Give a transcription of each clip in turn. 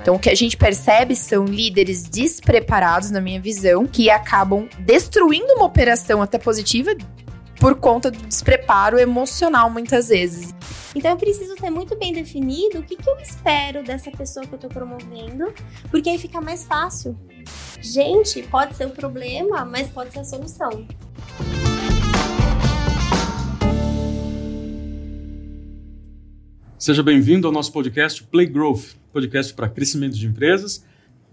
Então, o que a gente percebe são líderes despreparados, na minha visão, que acabam destruindo uma operação até positiva por conta do despreparo emocional, muitas vezes. Então, eu preciso ter muito bem definido o que eu espero dessa pessoa que eu tô promovendo, porque aí fica mais fácil. Gente, pode ser um problema, mas pode ser a solução. Seja bem-vindo ao nosso podcast Play Growth, podcast para crescimento de empresas.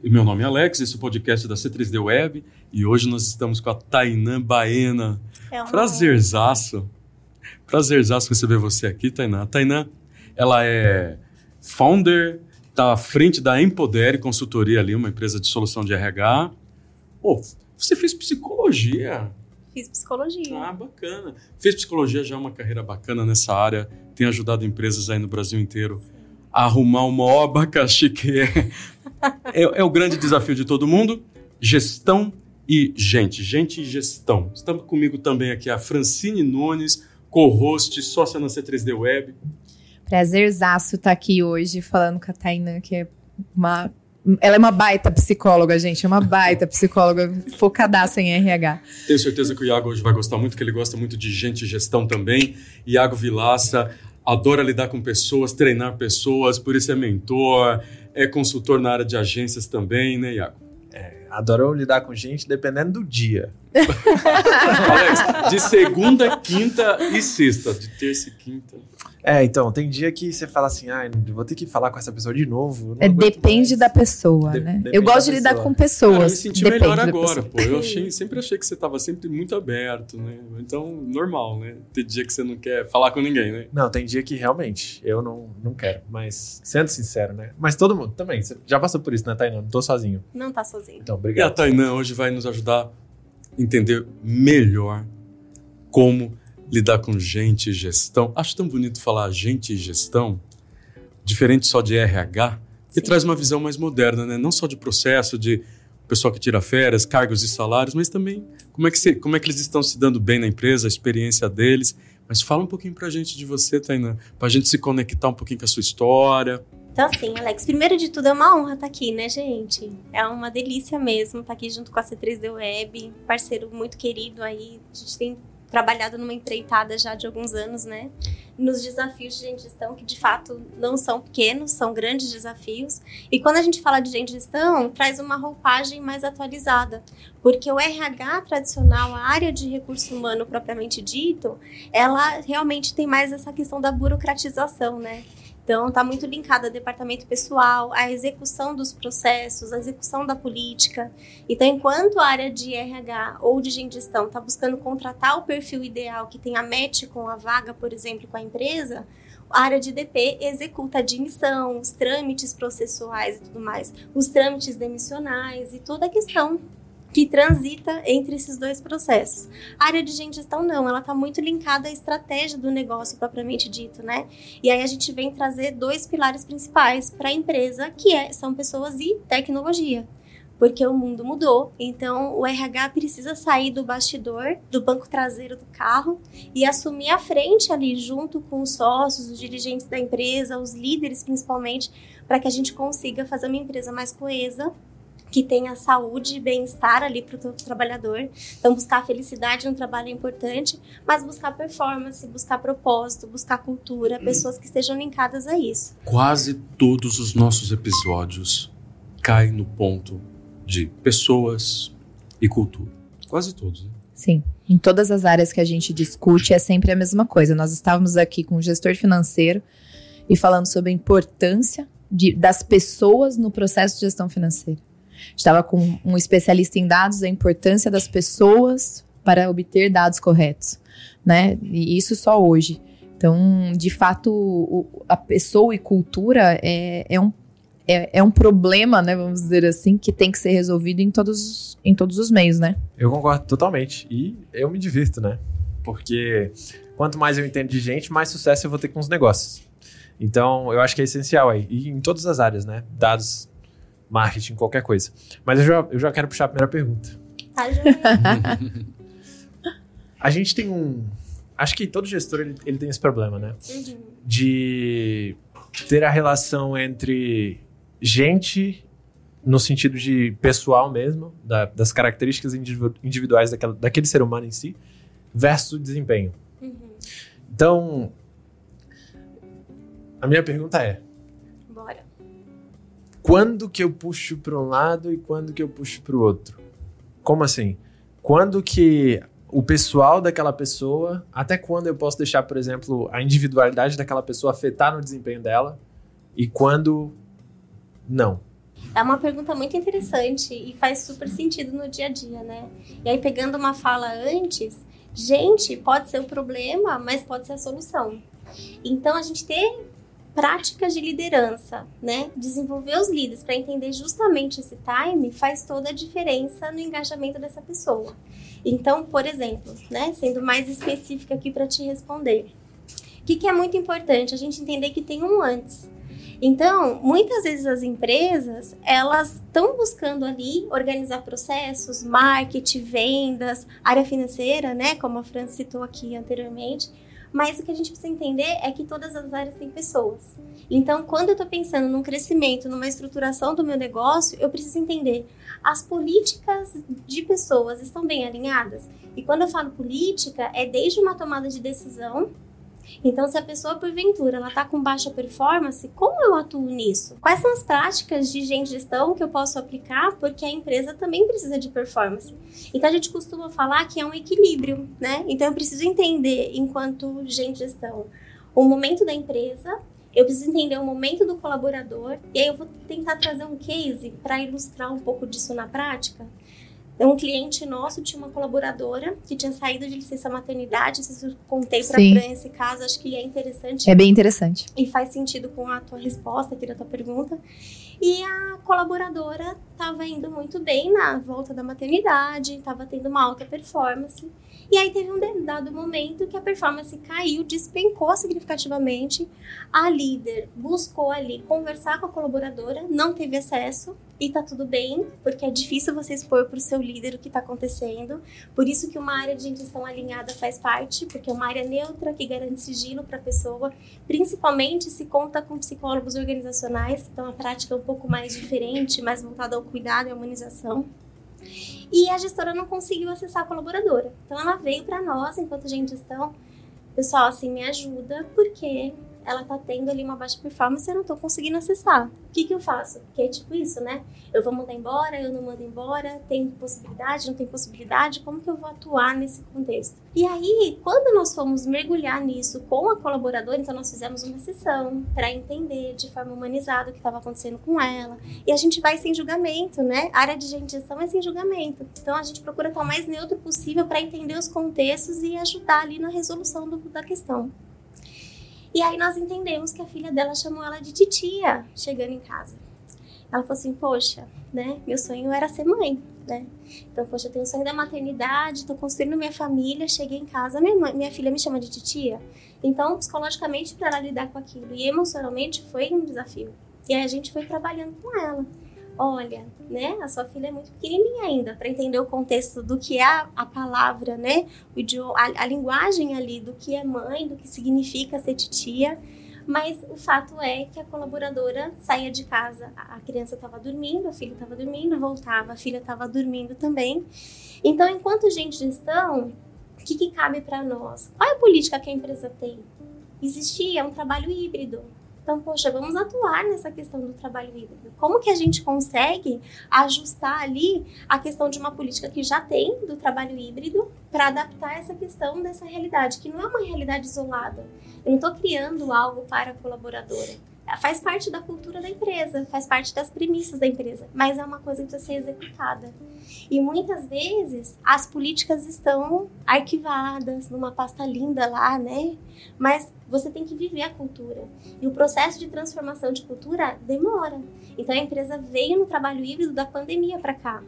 E meu nome é Alex, esse é o podcast da C3D Web e hoje nós estamos com a Tainá Baena. Prazerzaço receber você aqui, Tainá. A Tainá, ela é founder, está à frente da Empodere Consultoria ali, uma empresa de solução de RH. Você fez psicologia? Fiz psicologia. Ah, bacana. Fez psicologia, já é uma carreira bacana nessa área. Tem ajudado empresas aí no Brasil inteiro a arrumar o maior abacaxi que é o grande desafio de todo mundo. Gestão e gente e gestão. Estamos comigo também aqui a Francine Nunes, co-host, sócia na C3D Web. Prazerzaço estar aqui hoje falando com a Tainá, que é uma... Ela é uma baita psicóloga, gente. É uma baita psicóloga, focadaça em RH. Tenho certeza que o Iago hoje vai gostar muito, que ele gosta muito de gente e gestão também. Iago Vilaça adora lidar com pessoas, treinar pessoas, por isso é mentor, é consultor na área de agências também, né, Iago? Adoro lidar com gente, dependendo do dia. Alex, de segunda, quinta e sexta. De terça e quinta... Então, tem dia que você fala assim, vou ter que falar com essa pessoa de novo. Depende da pessoa, né? Eu gosto de lidar com pessoas. Cara, eu me senti melhor agora, pô. Eu sempre achei que você estava sempre muito aberto, né? Então, normal, né? Tem dia que você não quer falar com ninguém, né? Não, tem dia que realmente eu não quero, mas sendo sincero, né? Mas todo mundo também, você já passou por isso, né, Tainá? Não tô sozinho. Não tá sozinho. Então, obrigado. E a Tainá hoje vai nos ajudar a entender melhor como... lidar com gente e gestão. Acho tão bonito falar gente e gestão, diferente só de RH, que traz uma visão mais moderna, né? Não só de processo, de pessoal que tira férias, cargos e salários, mas também como é que eles estão se dando bem na empresa, a experiência deles. Mas fala um pouquinho pra gente de você, Tainá, pra gente se conectar um pouquinho com a sua história. Então, assim, Alex, primeiro de tudo, é uma honra estar aqui, né, gente? É uma delícia mesmo estar aqui junto com a C3D Web, parceiro muito querido aí, a gente tem... trabalhado numa empreitada já de alguns anos, né? Nos desafios de gestão, que de fato não são pequenos, são grandes desafios. E quando a gente fala de gestão, traz uma roupagem mais atualizada. Porque o RH tradicional, a área de recurso humano propriamente dito, ela realmente tem mais essa questão da burocratização, né? Então, está muito linkado ao departamento pessoal, à execução dos processos, à execução da política. Então, enquanto a área de RH ou de gestão está buscando contratar o perfil ideal que tem a match com a vaga, por exemplo, com a empresa, a área de DP executa a admissão, os trâmites processuais e tudo mais, os trâmites demissionais e toda a questão que transita entre esses dois processos. A área de gestão não, ela está muito linkada à estratégia do negócio propriamente dito, né? E aí a gente vem trazer dois pilares principais para a empresa, que são pessoas e tecnologia. Porque o mundo mudou, então o RH precisa sair do bastidor, do banco traseiro do carro e assumir a frente ali junto com os sócios, os dirigentes da empresa, os líderes principalmente, para que a gente consiga fazer uma empresa mais coesa, que tenha saúde e bem-estar ali para o trabalhador. Então, buscar a felicidade no trabalho é importante, mas buscar performance, buscar propósito, buscar cultura, pessoas que estejam linkadas a isso. Quase todos os nossos episódios caem no ponto de pessoas e cultura. Quase todos, né? Sim. Em todas as áreas que a gente discute, é sempre a mesma coisa. Nós estávamos aqui com o gestor financeiro e falando sobre a importância das pessoas no processo de gestão financeira. Estava com um especialista em dados, a importância das pessoas para obter dados corretos, né? E isso só hoje. Então, de fato, a pessoa e cultura é um problema, né? Vamos dizer assim, que tem que ser resolvido em todos os meios, né? Eu concordo totalmente. E eu me divirto, né? Porque quanto mais eu entendo de gente, mais sucesso eu vou ter com os negócios. Então, eu acho que é essencial aí. E em todas as áreas, né? Dados, marketing, qualquer coisa. Mas eu já quero puxar a primeira pergunta. A gente tem acho que todo gestor ele tem esse problema, né? Uhum. De ter a relação entre gente no sentido de pessoal mesmo, das características individuais daquele ser humano em si, versus o desempenho. Uhum. Então, a minha pergunta é... Bora. Quando que eu puxo para um lado e quando que eu puxo para o outro? Como assim? Quando que o pessoal daquela pessoa... Até quando eu posso deixar, por exemplo, a individualidade daquela pessoa afetar no desempenho dela? E quando... não. É uma pergunta muito interessante e faz super sentido no dia a dia, né? E aí, pegando uma fala antes, gente, pode ser um problema, mas pode ser a solução. Então, a gente ter práticas de liderança, né? Desenvolver os líderes para entender justamente esse time faz toda a diferença no engajamento dessa pessoa. Então, por exemplo, né? Sendo mais específica aqui para te responder. O que é muito importante? A gente entender que tem um antes. Então, muitas vezes as empresas, elas estão buscando ali organizar processos, marketing, vendas, área financeira, né, como a Fran citou aqui anteriormente, mas o que a gente precisa entender é que todas as áreas têm pessoas. Então, quando eu estou pensando num crescimento, numa estruturação do meu negócio, eu preciso entender, as políticas de pessoas estão bem alinhadas? E quando eu falo política, é desde uma tomada de decisão. Então, se a pessoa, porventura, ela está com baixa performance, como eu atuo nisso? Quais são as práticas de gestão que eu posso aplicar? Porque a empresa também precisa de performance. Então, a gente costuma falar que é um equilíbrio, né? Então, eu preciso entender, enquanto gestão, o momento da empresa, eu preciso entender o momento do colaborador, e aí eu vou tentar trazer um case para ilustrar um pouco disso na prática. Um cliente nosso tinha uma colaboradora que tinha saído de licença maternidade, eu contei para a Fran esse caso, acho que é interessante. É bem interessante. E faz sentido com a tua resposta aqui da tua pergunta. E a colaboradora estava indo muito bem na volta da maternidade, estava tendo uma alta performance. E aí teve um dado momento que a performance caiu, despencou significativamente. A líder buscou ali conversar com a colaboradora, não teve acesso e tá tudo bem, porque é difícil você expor pro seu líder o que tá acontecendo. Por isso que uma área de gestão alinhada faz parte, porque é uma área neutra que garante sigilo para a pessoa, principalmente se conta com psicólogos organizacionais, então a prática é um pouco mais diferente, mais voltada ao cuidado e à humanização. E a gestora não conseguiu acessar a colaboradora. Então, ela veio para nós, enquanto gestão, pessoal, assim, me ajuda, porque ela tá tendo ali uma baixa performance e eu não tô conseguindo acessar. O que eu faço? Porque é tipo isso, né? Eu vou mandar embora, eu não mando embora, tem possibilidade, não tem possibilidade, como que eu vou atuar nesse contexto? E aí, quando nós fomos mergulhar nisso com a colaboradora, então nós fizemos uma sessão para entender de forma humanizada o que estava acontecendo com ela. E a gente vai sem julgamento, né? A área de gestão é sem julgamento. Então, a gente procura estar o mais neutro possível para entender os contextos e ajudar ali na resolução da questão. E aí nós entendemos que a filha dela chamou ela de titia, chegando em casa. Ela falou assim, poxa, né, meu sonho era ser mãe, né? Então, poxa, eu tenho o sonho da maternidade, tô construindo minha família, cheguei em casa, minha filha me chama de titia. Então, psicologicamente, para ela lidar com aquilo e emocionalmente foi um desafio. E aí a gente foi trabalhando com ela. Olha, né, a sua filha é muito pequenininha ainda, para entender o contexto do que é a palavra, né, o idioma, a linguagem ali do que é mãe, do que significa ser titia, mas o fato é que a colaboradora saía de casa, a criança estava dormindo, a filha estava dormindo, voltava, a filha estava dormindo também. Então, enquanto gestão, o que cabe para nós? Qual é a política que a empresa tem? Existia um trabalho híbrido. Então, poxa, vamos atuar nessa questão do trabalho híbrido. Como que a gente consegue ajustar ali a questão de uma política que já tem do trabalho híbrido para adaptar essa questão dessa realidade, que não é uma realidade isolada. Eu não estou criando algo para a colaboradora. Faz parte da cultura da empresa, faz parte das premissas da empresa, mas é uma coisa que precisa ser executada. E muitas vezes as políticas estão arquivadas numa pasta linda lá, né? Mas você tem que viver a cultura. E o processo de transformação de cultura demora. Então a empresa veio no trabalho híbrido da pandemia para cá.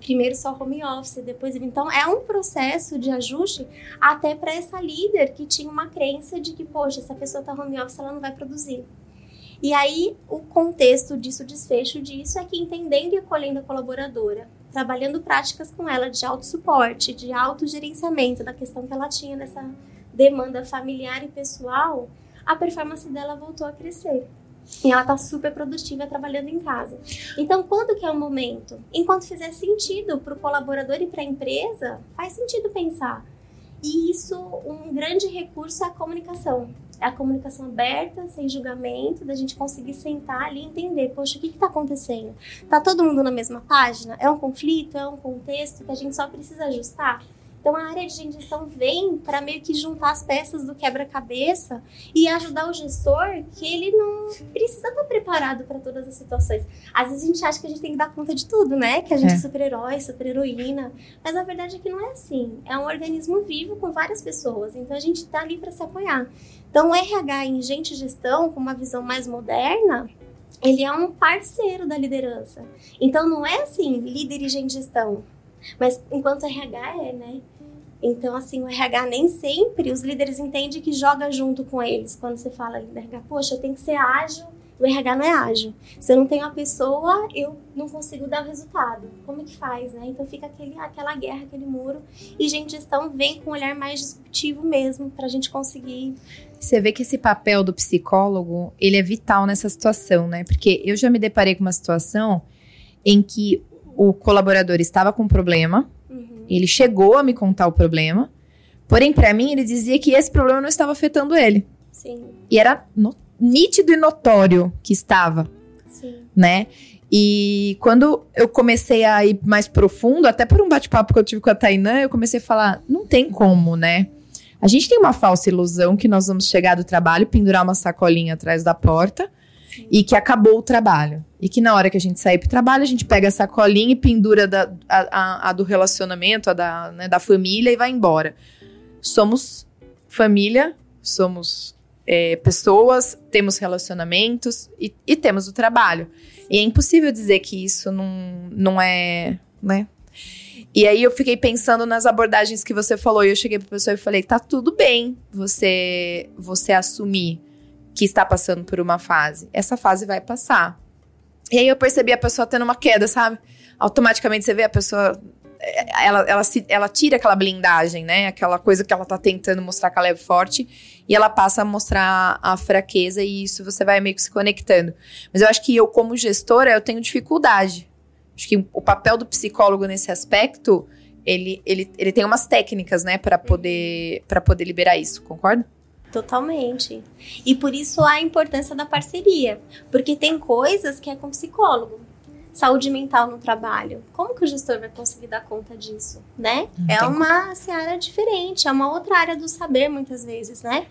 Primeiro só home office, depois... Então, é um processo de ajuste até para essa líder que tinha uma crença de que, poxa, se a pessoa está home office, ela não vai produzir. E aí, o contexto disso, o desfecho disso, é que entendendo e acolhendo a colaboradora, trabalhando práticas com ela de autossuporte, de autogerenciamento da questão que ela tinha nessa demanda familiar e pessoal, a performance dela voltou a crescer. E ela está super produtiva trabalhando em casa. Então, quando que é o momento? Enquanto fizer sentido para o colaborador e para a empresa, faz sentido pensar. E isso, um grande recurso é a comunicação. É a comunicação aberta, sem julgamento, da gente conseguir sentar ali e entender, poxa, o que está acontecendo? Está todo mundo na mesma página? É um conflito? É um contexto que a gente só precisa ajustar? Então, a área de gestão vem para meio que juntar as peças do quebra-cabeça e ajudar o gestor que ele não precisa estar preparado para todas as situações. Às vezes, a gente acha que a gente tem que dar conta de tudo, né? Que a gente é super-herói, super-heroína. Mas a verdade é que não é assim. É um organismo vivo com várias pessoas. Então, a gente está ali para se apoiar. Então, o RH em gente gestão, com uma visão mais moderna, ele é um parceiro da liderança. Então, não é assim, líder e gente gestão. Mas enquanto o RH é, né? Então, assim, o RH nem sempre os líderes entendem que joga junto com eles. Quando você fala do RH, poxa, eu tenho que ser ágil. O RH não é ágil. Se eu não tenho a pessoa, eu não consigo dar o resultado. Como que faz, né? Então fica aquela guerra, aquele muro. E gente, gestão vem com um olhar mais disruptivo mesmo, pra gente conseguir... Você vê que esse papel do psicólogo, ele é vital nessa situação, né? Porque eu já me deparei com uma situação em que o colaborador estava com um problema, ele chegou a me contar o problema, porém, para mim, ele dizia que esse problema não estava afetando ele. Sim. E era nítido e notório que estava, sim, né? E quando eu comecei a ir mais profundo, até por um bate-papo que eu tive com a Tainá, eu comecei a falar, não tem como, né? A gente tem uma falsa ilusão que nós vamos chegar do trabalho, pendurar uma sacolinha atrás da porta, sim, e que acabou o trabalho. E que na hora que a gente sair pro trabalho, a gente pega a sacolinha e pendura a do relacionamento, da família e vai embora. Somos família, somos pessoas, temos relacionamentos e temos o trabalho. E é impossível dizer que isso não é, né? E aí eu fiquei pensando nas abordagens que você falou e eu cheguei pra pessoa e falei, tá tudo bem você assumir que está passando por uma fase. Essa fase vai passar. E aí eu percebi a pessoa tendo uma queda, sabe? Automaticamente você vê a pessoa... Ela tira aquela blindagem, né? Aquela coisa que ela tá tentando mostrar que ela é forte. E ela passa a mostrar a fraqueza e isso você vai meio que se conectando. Mas eu acho que eu, como gestora, eu tenho dificuldade. Acho que o papel do psicólogo nesse aspecto, ele tem umas técnicas, né? Pra poder liberar isso, concorda? Totalmente. E por isso a importância da parceria. Porque tem coisas que é com psicólogo. Saúde mental no trabalho. Como que o gestor vai conseguir dar conta disso, né? É uma seara diferente. É uma outra área do saber, muitas vezes, né?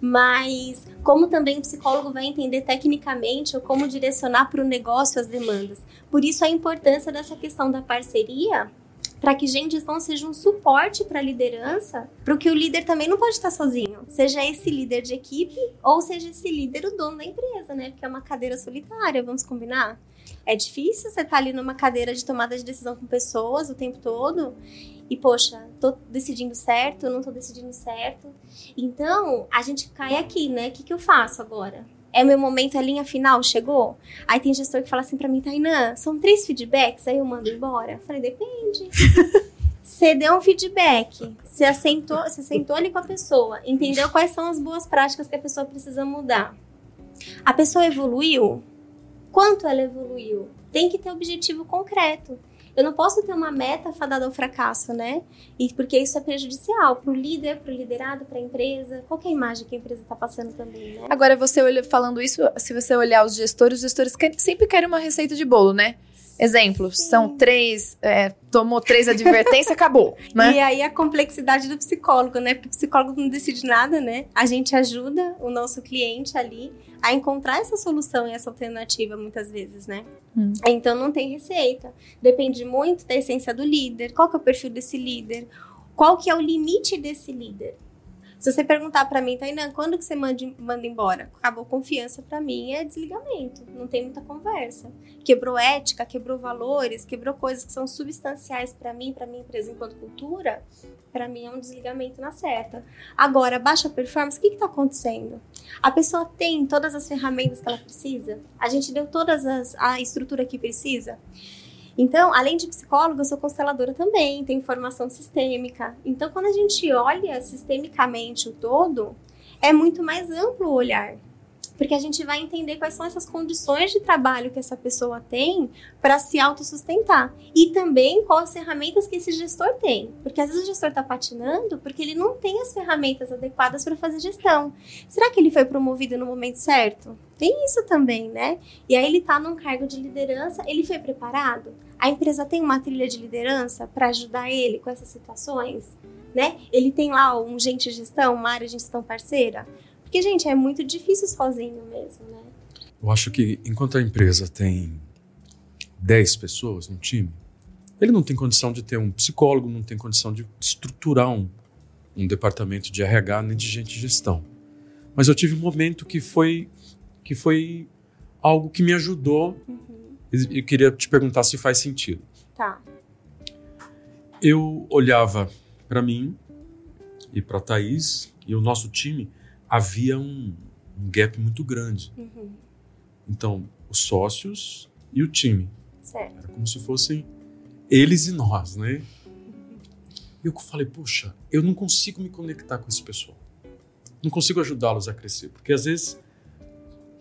Mas como também o psicólogo vai entender tecnicamente ou como direcionar para o negócio as demandas. Por isso a importância dessa questão da parceria... para que gente gestão seja um suporte para a liderança, para que o líder também não pode estar sozinho, seja esse líder de equipe ou seja esse líder o dono da empresa, né? Porque é uma cadeira solitária, vamos combinar? É difícil você estar ali numa cadeira de tomada de decisão com pessoas o tempo todo e, poxa, tô decidindo certo, não tô decidindo certo. Então, a gente cai aqui, né? O que eu faço agora? É meu momento, a linha final chegou? Aí tem gestor que fala assim pra mim, Tainá, são 3 feedbacks, aí eu mando embora. Falei, depende. Você deu um feedback, você sentou ali com a pessoa, entendeu quais são as boas práticas que a pessoa precisa mudar. A pessoa evoluiu? Quanto ela evoluiu? Tem que ter objetivo concreto. Eu não posso ter uma meta fadada ao fracasso, né? E porque isso é prejudicial para o líder, para o liderado, para a empresa. Qual que é a imagem que a empresa está passando também, né? Agora, você falando isso, se você olhar os gestores sempre querem uma receita de bolo, né? Exemplo, sim, são 3, tomou 3 advertências, acabou, né? E aí a complexidade do psicólogo, né? Porque o psicólogo não decide nada, né? A gente ajuda o nosso cliente ali a encontrar essa solução e essa alternativa muitas vezes, né? Então não tem receita. Depende muito da essência do líder, qual que é o perfil desse líder, qual que é o limite desse líder. Se você perguntar pra mim, Tainá, quando que você manda embora? Acabou confiança, pra mim é desligamento. Não tem muita conversa. Quebrou ética, quebrou valores, quebrou coisas que são substanciais pra mim, pra minha empresa enquanto cultura. Pra mim é um desligamento na certa. Agora, baixa performance, o que tá acontecendo? A pessoa tem todas as ferramentas que ela precisa? A gente deu todas a estrutura que precisa? Então, além de psicóloga, eu sou consteladora também, tenho formação sistêmica. Então, quando a gente olha sistemicamente o todo, é muito mais amplo o olhar. porque a gente vai entender quais são essas condições de trabalho que essa pessoa tem para se autossustentar e também quais as ferramentas que esse gestor tem, porque às vezes o gestor está patinando porque ele não tem as ferramentas adequadas para fazer gestão. Será que ele foi promovido no momento certo? Tem isso também, né? E aí ele está num cargo de liderança, ele foi preparado? A empresa tem uma trilha de liderança para ajudar ele com essas situações, né? Ele tem lá um gente de gestão, uma área de gestão parceira? Porque, gente, é muito difícil sozinho mesmo, né? Eu acho que enquanto a empresa tem 10 pessoas no time, ele não tem condição de ter um psicólogo, não tem condição de estruturar um departamento de RH nem de gente de gestão. Mas eu tive um momento que foi algo que me ajudou. Eu queria te perguntar se faz sentido. Tá. Eu olhava para mim e para a Thaís e o nosso time, havia um gap muito grande. Uhum. Então, os sócios e o time. Certo. Era como se fossem eles e nós, né? Uhum. E eu falei, poxa, eu não consigo me conectar com esse pessoal. Não consigo ajudá-los a crescer. Porque, às vezes,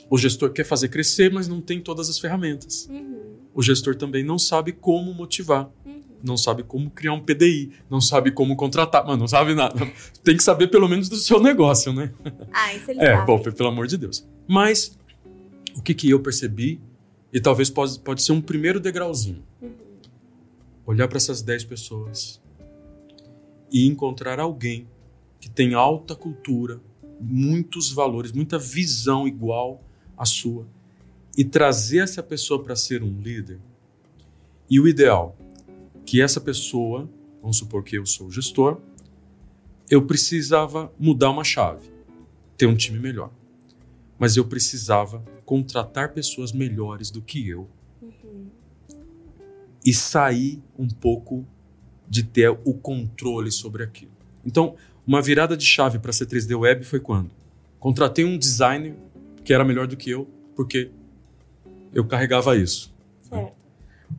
o gestor quer fazer crescer, mas não tem todas as ferramentas. Uhum. O gestor também não sabe como motivar, uhum, não sabe como criar um PDI, não sabe como contratar, mas não sabe nada. Tem que saber pelo menos do seu negócio, né? Ah, isso ele sabe. É, bom, pelo amor de Deus. Mas o que eu percebi, e talvez pode ser um primeiro degrauzinho, uhum, olhar para essas 10 pessoas e encontrar alguém que tem alta cultura, muitos valores, muita visão igual a sua, e trazer essa pessoa para ser um líder. E o ideal, que essa pessoa, vamos supor que eu sou o gestor, eu precisava mudar uma chave, ter um time melhor, mas eu precisava contratar pessoas melhores do que eu, uhum, e sair um pouco de ter o controle sobre aquilo. Então, uma virada de chave para a C3D Web foi quando contratei um designer que era melhor do que eu, porque eu carregava isso. Certo.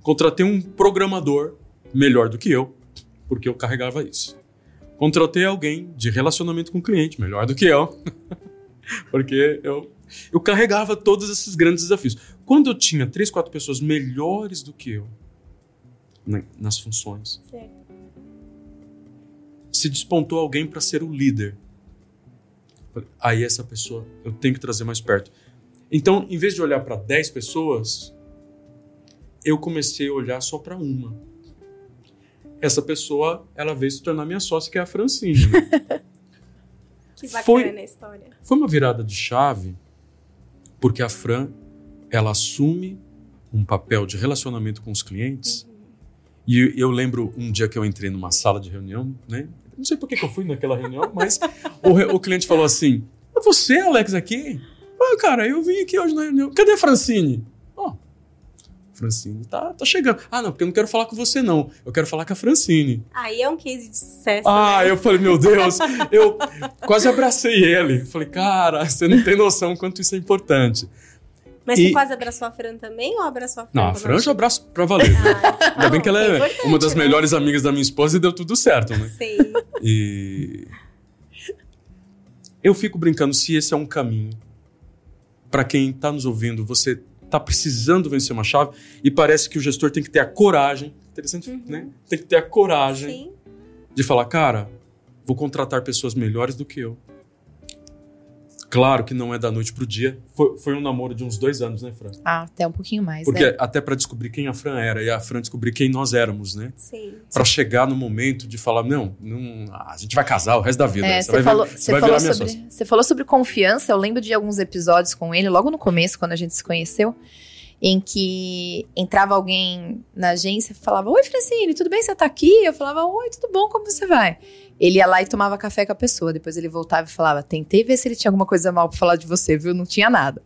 Contratei um programador melhor do que eu, porque eu carregava isso. Contratei alguém de relacionamento com o cliente melhor do que eu, porque eu carregava todos esses grandes desafios. Quando eu tinha 3, 4 pessoas melhores do que eu nas funções, certo, se despontou alguém para ser o líder. Aí essa pessoa eu tenho que trazer mais perto. Então, em vez de olhar para 10 pessoas, eu comecei a olhar só para uma. Essa pessoa, ela veio se tornar minha sócia, que é a Francine. Que bacana a história. Foi uma virada de chave, porque a Fran, ela assume um papel de relacionamento com os clientes. Uhum. E eu lembro um dia que eu entrei numa sala de reunião, né? Não sei por que eu fui naquela reunião, mas o cliente falou assim, você, Alex, aqui? Ah, cara, eu vim aqui hoje na reunião. Cadê a Francine? Ó, Francine tá chegando. Ah, não, porque eu não quero falar com você, não. Eu quero falar com a Francine. Aí é um case de sucesso. Ah, né? Eu falei, meu Deus. Eu quase abracei ele. Falei, cara, você não tem noção quanto isso é importante. Mas você quase abraçou a Fran também ou abraçou a Fran? Não, a Fran eu já abraço pra valer. Ah, ainda bem que ela é uma das melhores amigas da minha esposa e deu tudo certo, né? Sim. E eu fico brincando se esse é um caminho. Pra quem tá nos ouvindo, você tá precisando vencer uma chave e parece que o gestor tem que ter a coragem, interessante, uhum, né? Tem que ter a coragem, sim, de falar, cara, vou contratar pessoas melhores do que eu. Claro que não é da noite pro dia. Foi um namoro de uns 2 anos, né, Fran? Ah, até um pouquinho mais, porque, né? Porque até para descobrir quem a Fran era e a Fran descobrir quem nós éramos, né? Sim. Para chegar no momento de falar, não, a gente vai casar o resto da vida. Você falou sobre confiança. Eu lembro de alguns episódios com ele, logo no começo, quando a gente se conheceu, em que entrava alguém na agência e falava, oi, Francine, tudo bem? Você tá aqui? Eu falava, oi, tudo bom? Como você vai? Ele ia lá e tomava café com a pessoa. Depois ele voltava e falava, tentei ver se ele tinha alguma coisa mal pra falar de você, viu? Não tinha nada.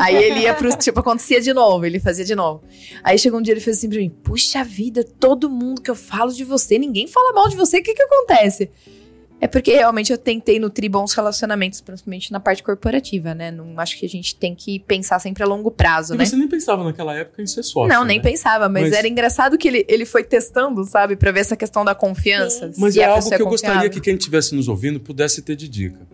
Aí ele ia pro... Tipo, acontecia de novo. Ele fazia de novo. Aí chegou um dia, ele fez assim pra mim, puxa vida, todo mundo que eu falo de você, ninguém fala mal de você. O que acontece? É porque realmente eu tentei nutrir bons relacionamentos, principalmente na parte corporativa, né? Não acho que a gente tem que pensar sempre a longo prazo, e né? Você nem pensava naquela época em ser sócio. Não, nem pensava, mas era engraçado que ele foi testando, sabe? Pra ver essa questão da confiança. Sim. Mas é algo que eu gostaria que quem estivesse nos ouvindo pudesse ter de dica.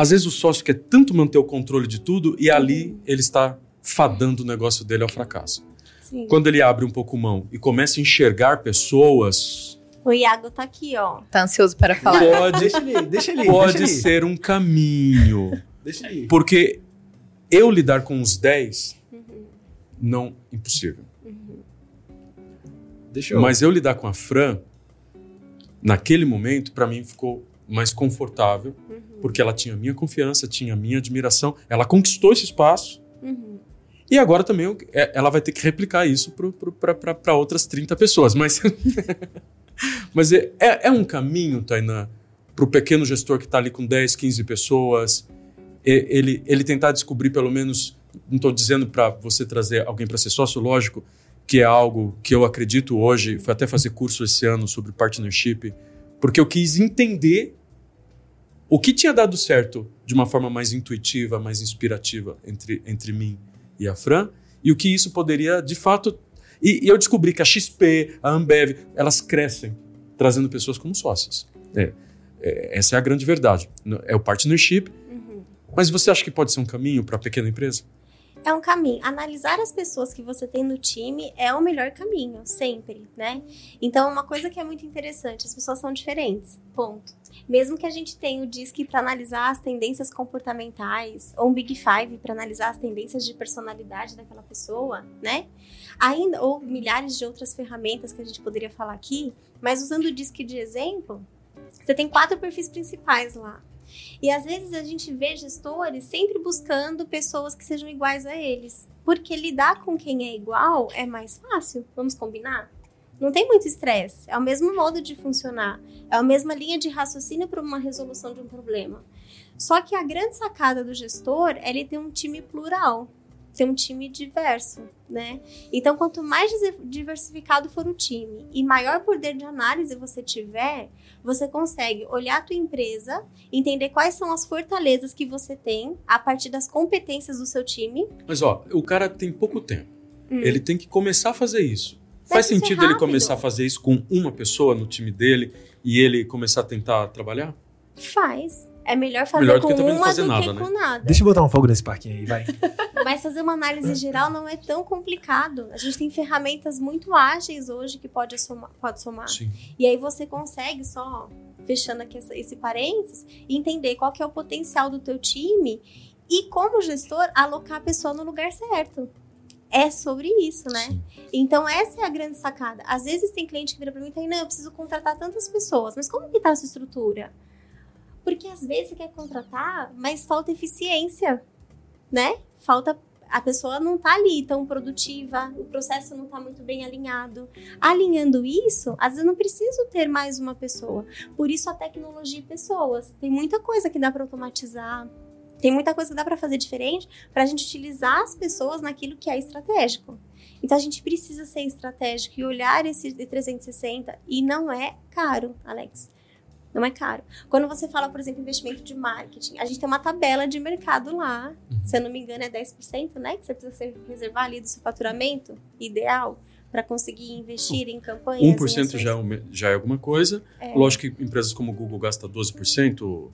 Às vezes o sócio quer tanto manter o controle de tudo e ali ele está fadando o negócio dele ao fracasso. Sim. Quando ele abre um pouco mão e começa a enxergar pessoas... O Iago tá aqui, ó. Tá ansioso para falar. Pode ser um caminho. Deixa ele ir. Porque eu lidar com os 10, não, impossível. Mas eu lidar com a Fran, naquele momento, para mim ficou mais confortável, porque ela tinha a minha confiança, tinha a minha admiração, ela conquistou esse espaço, e agora também ela vai ter que replicar isso para outras 30 pessoas. Mas, mas é um caminho, Tainá, para o pequeno gestor que está ali com 10, 15 pessoas, ele tentar descobrir pelo menos, não estou dizendo para você trazer alguém para ser sócio, lógico, que é algo que eu acredito hoje, fui até fazer curso esse ano sobre partnership, porque eu quis entender o que tinha dado certo de uma forma mais intuitiva, mais inspirativa entre mim e a Fran, e o que isso poderia, de fato... E eu descobri que a XP, a Ambev, elas crescem trazendo pessoas como sócias. Essa é a grande verdade. É o partnership, mas você acha que pode ser um caminho para a pequena empresa? É um caminho. Analisar as pessoas que você tem no time é o melhor caminho, sempre, né? Então, uma coisa que é muito interessante, as pessoas são diferentes, ponto. Mesmo que a gente tenha o DISC para analisar as tendências comportamentais, ou um Big Five para analisar as tendências de personalidade daquela pessoa, né? Ainda, ou milhares de outras ferramentas que a gente poderia falar aqui, mas usando o DISC de exemplo, você tem 4 perfis principais lá. E às vezes a gente vê gestores sempre buscando pessoas que sejam iguais a eles, porque lidar com quem é igual é mais fácil, vamos combinar? Não tem muito estresse, é o mesmo modo de funcionar, é a mesma linha de raciocínio para uma resolução de um problema. Só que a grande sacada do gestor é ele ter um time plural, ter um time diverso, né? Então, quanto mais diversificado for o time e maior poder de análise você tiver, você consegue olhar a tua empresa, entender quais são as fortalezas que você tem a partir das competências do seu time. Mas, ó, o cara tem pouco tempo. Ele tem que começar a fazer isso. Faz sentido ele começar a fazer isso com uma pessoa no time dele e ele começar a tentar trabalhar? Faz. É melhor fazer com uma do que com nada. Deixa eu botar um fogo nesse parquinho aí, vai. Mas fazer uma análise geral não é tão complicado. A gente tem ferramentas muito ágeis hoje que pode somar. Sim. E aí você consegue só, fechando aqui esse parênteses, entender qual que é o potencial do teu time e como gestor alocar a pessoa no lugar certo. É sobre isso, né? Sim. Então, essa é a grande sacada. Às vezes tem cliente que vira pra mim e fala, não, eu preciso contratar tantas pessoas. Mas como que tá essa estrutura? Porque às vezes você quer contratar, mas falta eficiência, né? A pessoa não tá ali tão produtiva, o processo não tá muito bem alinhado. Alinhando isso, às vezes eu não preciso ter mais uma pessoa. Por isso a tecnologia e pessoas. Tem muita coisa que dá para automatizar, tem muita coisa que dá para fazer diferente para a gente utilizar as pessoas naquilo que é estratégico. Então a gente precisa ser estratégico e olhar esse 360 e não é caro, Alex. Não é caro. Quando você fala, por exemplo, investimento de marketing, a gente tem uma tabela de mercado lá. Se eu não me engano, é 10%, né? Que você precisa reservar ali do seu faturamento ideal para conseguir investir em campanhas. 1% já é alguma coisa. É. Lógico que empresas como o Google gastam 12%,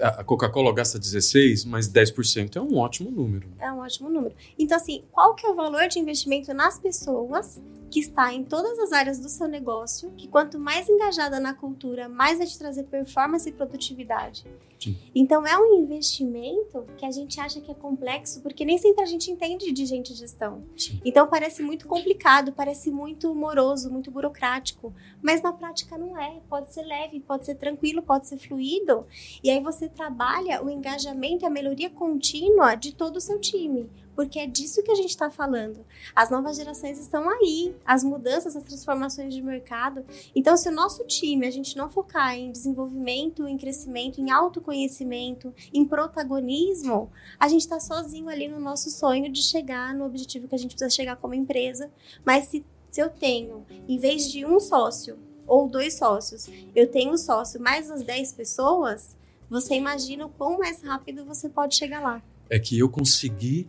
a Coca-Cola gasta 16%, mas 10% é um ótimo número. É um ótimo número. Então, assim, qual que é o valor de investimento nas pessoas que está em todas as áreas do seu negócio, que quanto mais engajada na cultura, mais vai te trazer performance e produtividade. Sim. Então, é um investimento que a gente acha que é complexo, porque nem sempre a gente entende de gente e gestão. Sim. Então, parece muito complicado, parece muito moroso, muito burocrático, mas na prática não é. Pode ser leve, pode ser tranquilo, pode ser fluido. E aí você trabalha o engajamento e a melhoria contínua de todo o seu time. Porque é disso que a gente está falando. As novas gerações estão aí, as mudanças, as transformações de mercado. Então, se o nosso time, a gente não focar em desenvolvimento, em crescimento, em autoconhecimento, em protagonismo, a gente está sozinho ali no nosso sonho de chegar no objetivo que a gente precisa chegar como empresa. Mas se eu tenho, em vez de um sócio ou 2 sócios, eu tenho um sócio mais as 10 pessoas, você imagina o quão mais rápido você pode chegar lá. É que eu consegui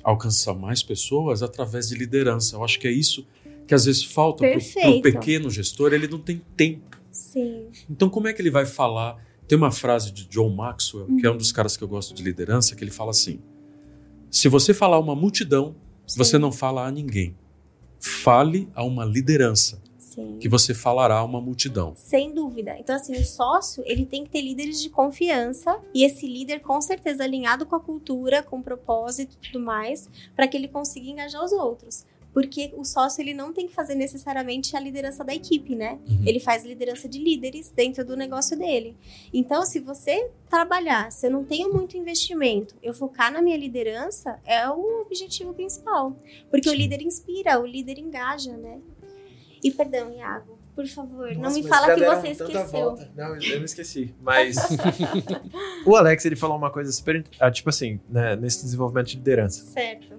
alcançar mais pessoas através de liderança. Eu acho que é isso que às vezes falta para o pequeno gestor, ele não tem tempo. Sim. Então, como é que ele vai falar Tem uma frase de John Maxwell, que é um dos caras que eu gosto de liderança, que ele fala assim: se você falar a uma multidão, sim, você não fala a ninguém. Fale a uma liderança, sim, que você falará a uma multidão. Sem dúvida. Então, assim, o sócio, ele tem que ter líderes de confiança, e esse líder, com certeza, alinhado com a cultura, com o propósito e tudo mais, para que ele consiga engajar os outros. Porque o sócio, ele não tem que fazer necessariamente a liderança da equipe, né? Uhum. Ele faz liderança de líderes dentro do negócio dele. Então, se você trabalhar, se eu não tenho muito investimento, eu focar na minha liderança, é o objetivo principal. Porque o líder inspira, o líder engaja, né? E, perdão, Iago, por favor, nossa, não me fala que você esqueceu. Não, eu não esqueci, mas... O Alex, ele falou uma coisa super... tipo assim, né, nesse desenvolvimento de liderança. Certo.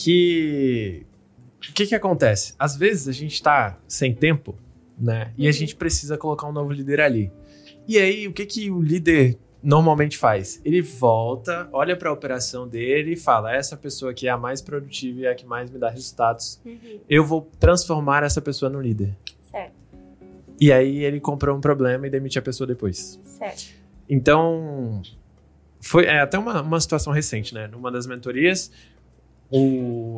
Que acontece? Às vezes a gente tá sem tempo, né? E a gente precisa colocar um novo líder ali. E aí, o que o líder normalmente faz? Ele volta, olha pra operação dele e fala: essa pessoa aqui é a mais produtiva e é a que mais me dá resultados. Uhum. Eu vou transformar essa pessoa num líder. Certo. E aí ele comprou um problema e demite a pessoa depois. Certo. Então, foi até uma situação recente, né? Numa das mentorias...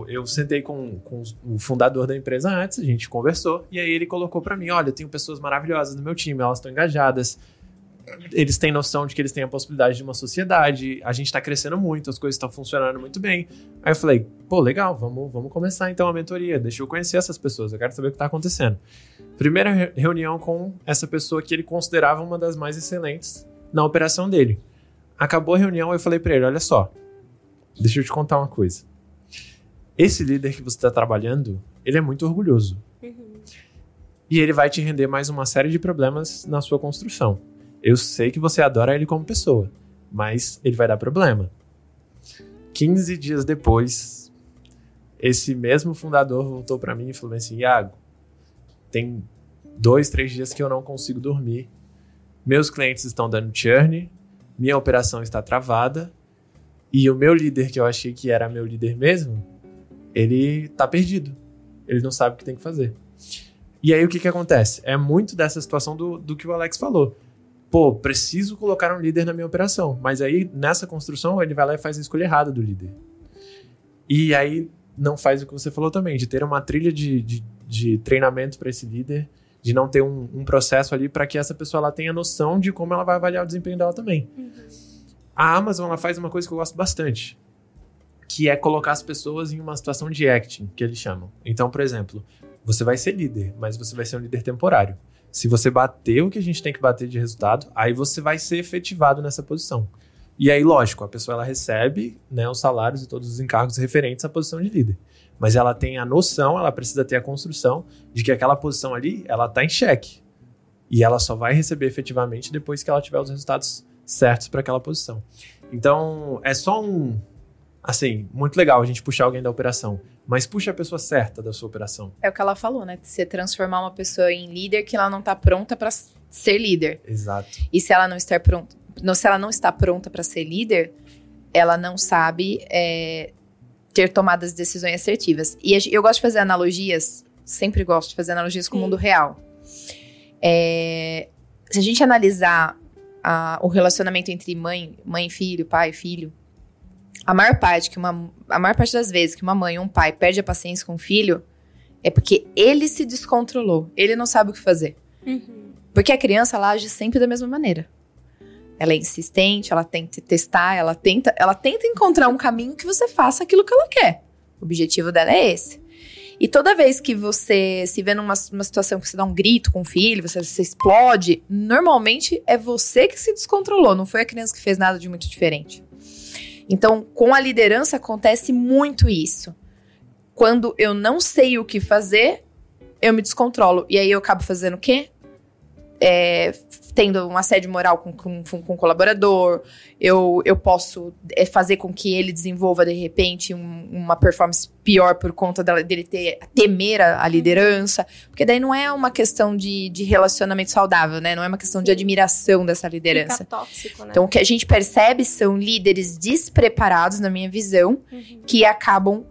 Eu sentei com o fundador da empresa antes, a gente conversou, e aí ele colocou pra mim: olha, eu tenho pessoas maravilhosas no meu time, elas estão engajadas, eles têm noção de que eles têm a possibilidade de uma sociedade, a gente tá crescendo muito, as coisas estão funcionando muito bem. Aí eu falei: pô, legal, vamos começar então a mentoria, deixa eu conhecer essas pessoas, eu quero saber o que tá acontecendo. Primeira reunião com essa pessoa que ele considerava uma das mais excelentes na operação dele. Acabou a reunião, eu falei pra ele: olha só, deixa eu te contar uma coisa. Esse líder que você está trabalhando, ele é muito orgulhoso. Uhum. E ele vai te render mais uma série de problemas na sua construção. Eu sei que você adora ele como pessoa, mas ele vai dar problema. 15 dias depois, esse mesmo fundador voltou para mim e falou assim: Iago, tem 2-3 dias que eu não consigo dormir. Meus clientes estão dando churn, minha operação está travada, e o meu líder, que eu achei que era meu líder mesmo, ele tá perdido. Ele não sabe o que tem que fazer. E aí, o que acontece? É muito dessa situação do que o Alex falou. Pô, preciso colocar um líder na minha operação. Mas aí, nessa construção, ele vai lá e faz a escolha errada do líder. E aí, não faz o que você falou também, de ter uma trilha de treinamento para esse líder, de não ter um processo ali para que essa pessoa lá tenha noção de como ela vai avaliar o desempenho dela também. Uhum. A Amazon, ela faz uma coisa que eu gosto bastante, que é colocar as pessoas em uma situação de acting, que eles chamam. Então, por exemplo, você vai ser líder, mas você vai ser um líder temporário. Se você bater o que a gente tem que bater de resultado, aí você vai ser efetivado nessa posição. E aí, lógico, a pessoa ela recebe, né, os salários e todos os encargos referentes à posição de líder. Mas ela tem a noção, ela precisa ter a construção de que aquela posição ali, ela está em xeque. E ela só vai receber efetivamente depois que ela tiver os resultados certos para aquela posição. Então, é só assim, muito legal a gente puxar alguém da operação, mas puxa a pessoa certa da sua operação. É o que ela falou, né? Você transformar uma pessoa em líder que ela não tá pronta para ser líder. Exato. E se ela não está pronta, para ser líder, ela não sabe ter tomadas de decisões assertivas. E eu gosto de fazer analogias, sempre gosto de fazer analogias com o mundo real. Se a gente analisar o relacionamento entre mãe e filho, pai e filho, a maior parte das vezes que uma mãe ou um pai perde a paciência com o filho é porque ele se descontrolou. Ele não sabe o que fazer. Uhum. Porque a criança, ela age sempre da mesma maneira. Ela é insistente, ela tenta testar, ela tenta encontrar um caminho que você faça aquilo que ela quer. O objetivo dela é esse. E toda vez que você se vê numa situação que você dá um grito com o filho, você explode, normalmente é você que se descontrolou. Não foi a criança que fez nada de muito diferente. Então, com a liderança acontece muito isso. Quando eu não sei o que fazer, eu me descontrolo. E aí eu acabo fazendo o quê? Tendo um assédio moral com o colaborador. Eu posso fazer com que ele desenvolva, de repente, uma performance pior por conta dele temer a liderança. Porque daí não é uma questão de relacionamento saudável, né? Não é uma questão de admiração dessa liderança. Fica tóxico, né? Então, o que a gente percebe são líderes despreparados, na minha visão, que acabam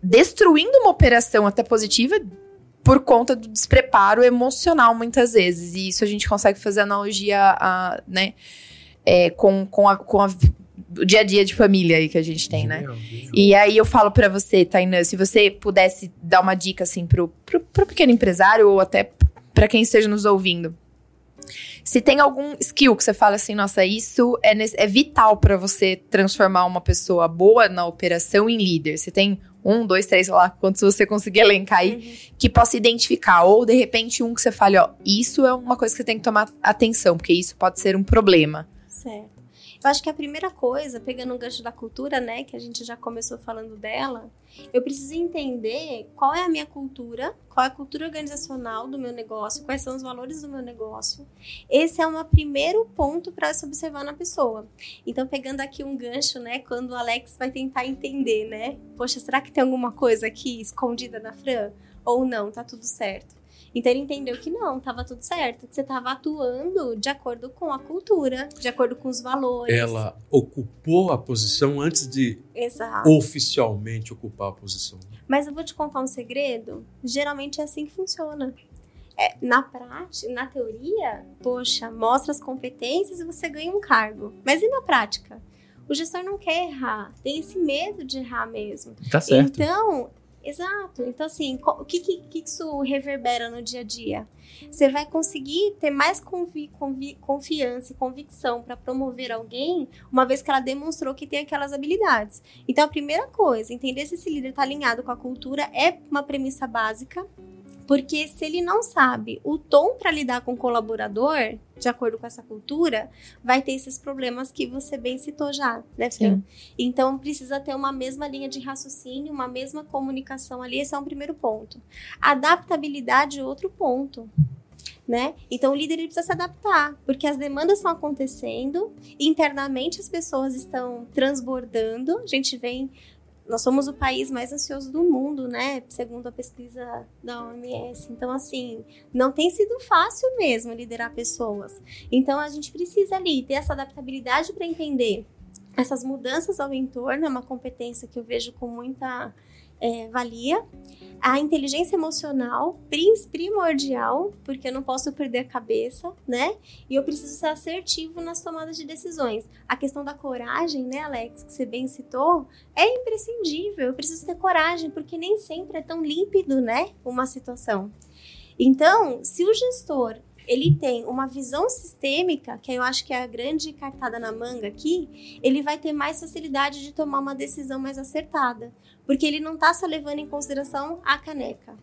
destruindo uma operação até positiva por conta do despreparo emocional, muitas vezes. E isso a gente consegue fazer analogia a, né, o dia a dia de família aí que a gente tem, né? E aí eu falo pra você, Tainá, se você pudesse dar uma dica, assim, pro pequeno empresário ou até pra quem esteja nos ouvindo. Se tem algum skill que você fala assim, nossa, isso é vital pra você transformar uma pessoa boa na operação em líder. Você tem 1, 2, 3, sei lá, quantos você conseguir elencar aí, que possa identificar. Ou, de repente, um que você fale, ó, isso é uma coisa que você tem que tomar atenção, porque isso pode ser um problema. Certo. Eu acho que a primeira coisa, pegando um gancho da cultura, né, que a gente já começou falando dela, eu preciso entender qual é a minha cultura, qual é a cultura organizacional do meu negócio, quais são os valores do meu negócio. Esse é um primeiro ponto para se observar na pessoa. Então, pegando aqui um gancho, né, quando o Alex vai tentar entender, né, poxa, será que tem alguma coisa aqui escondida na Fran? Ou não, tá tudo certo. Então, ele entendeu que não, estava tudo certo. Que você estava atuando de acordo com a cultura, de acordo com os valores. Ela ocupou a posição antes de oficialmente ocupar a posição. Mas eu vou te contar um segredo. Geralmente é assim que funciona. É, na prática, na teoria, poxa, mostra as competências e você ganha um cargo. Mas e na prática? O gestor não quer errar. Tem esse medo de errar mesmo. Tá certo. Então... Exato. Então, assim, o que isso reverbera no dia a dia? Você vai conseguir ter mais confiança e convicção para promover alguém, uma vez que ela demonstrou que tem aquelas habilidades. Então, a primeira coisa, entender se esse líder está alinhado com a cultura é uma premissa básica, porque se ele não sabe o tom para lidar com o colaborador, de acordo com essa cultura, vai ter esses problemas que você bem citou já, né, Fran? Então, precisa ter uma mesma linha de raciocínio, uma mesma comunicação ali, esse é um primeiro ponto. Adaptabilidade é outro ponto, né? Então, o líder ele precisa se adaptar, porque as demandas estão acontecendo, internamente as pessoas estão transbordando, a gente vem... Nós somos o país mais ansioso do mundo, né? Segundo a pesquisa da OMS. Então, assim, não tem sido fácil mesmo liderar pessoas. Então, a gente precisa ali ter essa adaptabilidade para entender essas mudanças ao entorno. É uma competência que eu vejo com muita valia. A inteligência emocional, primordial, porque eu não posso perder a cabeça, né? E eu preciso ser assertivo nas tomadas de decisões. A questão da coragem, né, Alex, que você bem citou, é imprescindível. Eu preciso ter coragem, porque nem sempre é tão límpido, né, uma situação. Então, se o gestor, ele tem uma visão sistêmica, que eu acho que é a grande cartada na manga aqui, ele vai ter mais facilidade de tomar uma decisão mais acertada, porque ele não está só levando em consideração a caneca.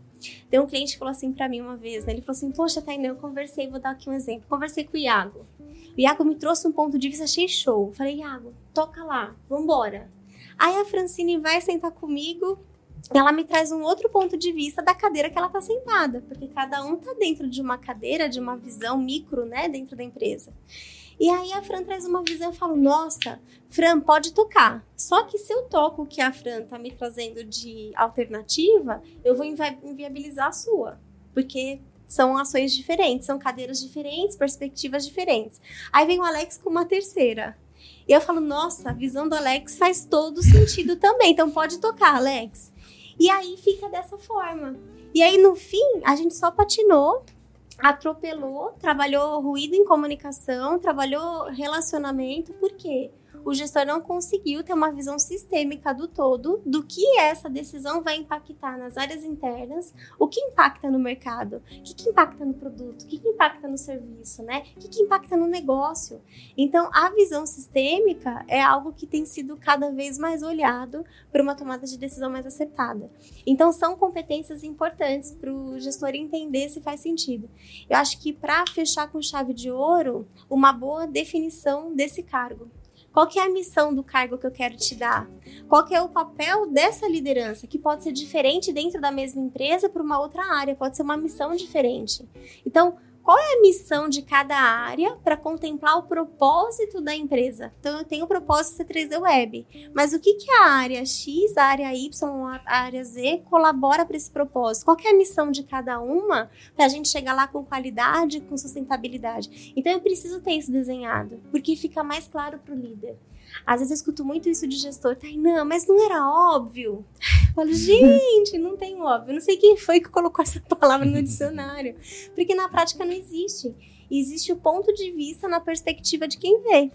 Tem um cliente que falou assim para mim uma vez, né? Ele falou assim, poxa, Tainá, eu conversei, vou dar aqui um exemplo, conversei com o Iago. O Iago me trouxe um ponto de vista, achei show. Falei, Iago, toca lá, vambora. Aí a Francine vai sentar comigo, ela me traz um outro ponto de vista da cadeira que ela está sentada, porque cada um está dentro de uma cadeira, de uma visão micro, né, dentro da empresa. E aí a Fran traz uma visão, eu falo, nossa, Fran, pode tocar. Só que se eu toco o que a Fran está me trazendo de alternativa, eu vou inviabilizar a sua, porque são ações diferentes, são cadeiras diferentes, perspectivas diferentes. Aí vem o Alex com uma terceira. E eu falo, nossa, a visão do Alex faz todo sentido também, então pode tocar, Alex. E aí fica dessa forma. E aí, no fim, a gente só patinou, atropelou, trabalhou ruído em comunicação, trabalhou relacionamento, por quê? O gestor não conseguiu ter uma visão sistêmica do todo, do que essa decisão vai impactar nas áreas internas, o que impacta no mercado, o que impacta no produto, o que impacta no serviço, né? O que impacta no negócio. Então, a visão sistêmica é algo que tem sido cada vez mais olhado para uma tomada de decisão mais acertada. Então, são competências importantes para o gestor entender se faz sentido. Eu acho que, para fechar com chave de ouro, uma boa definição desse cargo. Qual que é a missão do cargo que eu quero te dar? Qual que é o papel dessa liderança, que pode ser diferente dentro da mesma empresa para uma outra área, pode ser uma missão diferente. Então, qual é a missão de cada área para contemplar o propósito da empresa? Então, eu tenho o propósito C3D Web, mas o que a área X, a área Y, a área Z colabora para esse propósito? Qual que é a missão de cada uma para a gente chegar lá com qualidade, com sustentabilidade? Então, eu preciso ter isso desenhado, porque fica mais claro para o líder. Às vezes eu escuto muito isso de gestor. Tainá, mas não era óbvio? Eu falo, gente, não tem óbvio. Não sei quem foi que colocou essa palavra no dicionário. Porque na prática não existe. Existe o ponto de vista na perspectiva de quem vê.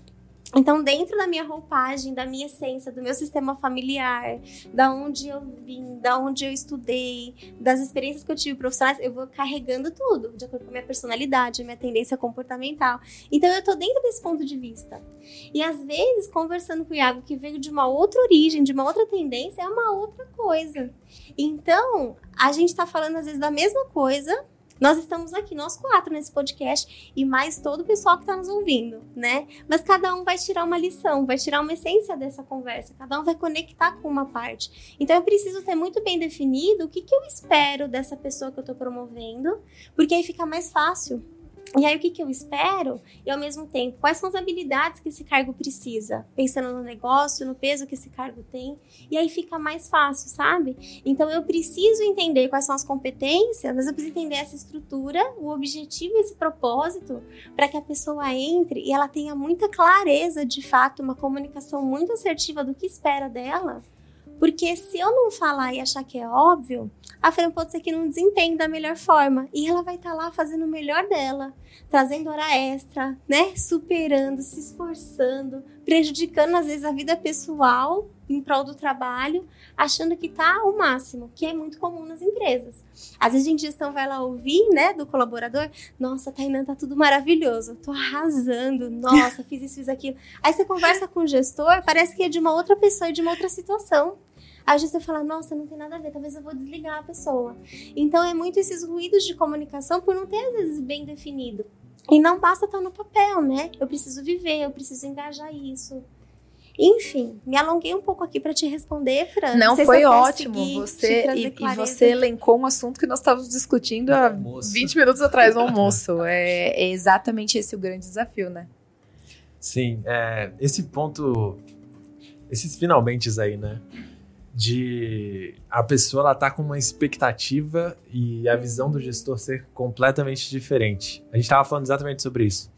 Então, dentro da minha roupagem, da minha essência, do meu sistema familiar, da onde eu vim, da onde eu estudei, das experiências que eu tive profissionais, eu vou carregando tudo, de acordo com a minha personalidade, a minha tendência comportamental. Então, eu tô dentro desse ponto de vista. E, às vezes, conversando com o Iago, que veio de uma outra origem, de uma outra tendência, é uma outra coisa. Então, a gente tá falando, às vezes, da mesma coisa. Nós estamos aqui, nós quatro, nesse podcast e mais todo o pessoal que está nos ouvindo, né? Mas cada um vai tirar uma lição, vai tirar uma essência dessa conversa, cada um vai conectar com uma parte. Então, eu preciso ter muito bem definido o que eu espero dessa pessoa que eu estou promovendo, porque aí fica mais fácil. E aí, o que eu espero? E, ao mesmo tempo, quais são as habilidades que esse cargo precisa? Pensando no negócio, no peso que esse cargo tem. E aí fica mais fácil, sabe? Então, eu preciso entender quais são as competências, mas eu preciso entender essa estrutura, o objetivo, esse propósito, para que a pessoa entre e ela tenha muita clareza, de fato, uma comunicação muito assertiva do que espera dela. Porque se eu não falar e achar que é óbvio, a Fran pode ser que não desempenhe da melhor forma. E ela vai estar lá fazendo o melhor dela, trazendo hora extra, né? Superando, se esforçando, prejudicando às vezes a vida pessoal em prol do trabalho, achando que está o máximo, que é muito comum nas empresas. Às vezes a gente então vai lá ouvir, né, do colaborador, nossa, Tainá, tá tudo maravilhoso, tô arrasando, nossa, fiz isso, fiz aquilo. Aí você conversa com o gestor, parece que é de uma outra pessoa e de uma outra situação. Aí o gestor fala, nossa, não tem nada a ver, talvez eu vou desligar a pessoa. Então é muito esses ruídos de comunicação por não ter às vezes bem definido. E não basta estar no papel, né? Eu preciso viver, eu preciso engajar isso. Enfim, me alonguei um pouco aqui para te responder, Fran. Não, foi ótimo. Você e você elencou um assunto que nós estávamos discutindo há 20 minutos atrás no almoço. É exatamente esse o grande desafio, né? Sim, esse ponto, esses finalmentes aí, né? De a pessoa ela tá com uma expectativa e a visão do gestor ser completamente diferente. A gente estava falando exatamente sobre isso.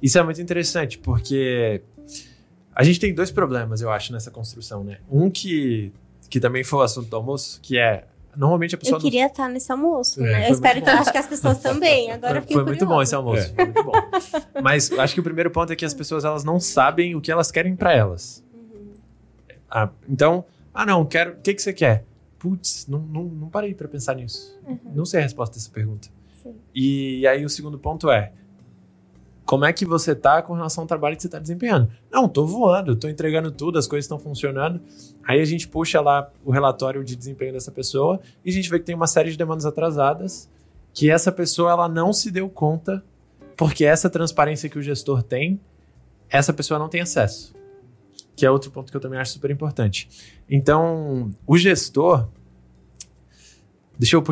Isso é muito interessante, porque a gente tem dois problemas, eu acho, nessa construção, né? Um que também foi o assunto do almoço, que é, normalmente a pessoa... Eu queria estar nesse almoço, né? Eu espero que eu acho que as pessoas também, agora eu fiquei curiosa. Foi muito bom esse almoço, foi muito bom. Mas acho que o primeiro ponto é que as pessoas elas não sabem o que elas querem para elas. Uhum. Então... Ah, não, quero... O que você quer? Putz, não parei pra pensar nisso. Uhum. Não sei a resposta dessa pergunta. Sim. E aí o segundo ponto é... Como é que você tá com relação ao trabalho que você tá desempenhando? Não, tô voando, tô entregando tudo, as coisas estão funcionando. Aí a gente puxa lá o relatório de desempenho dessa pessoa e a gente vê que tem uma série de demandas atrasadas que essa pessoa ela não se deu conta porque essa transparência que o gestor tem, essa pessoa não tem acesso. Que é outro ponto que eu também acho super importante. Então, o gestor... Deixa eu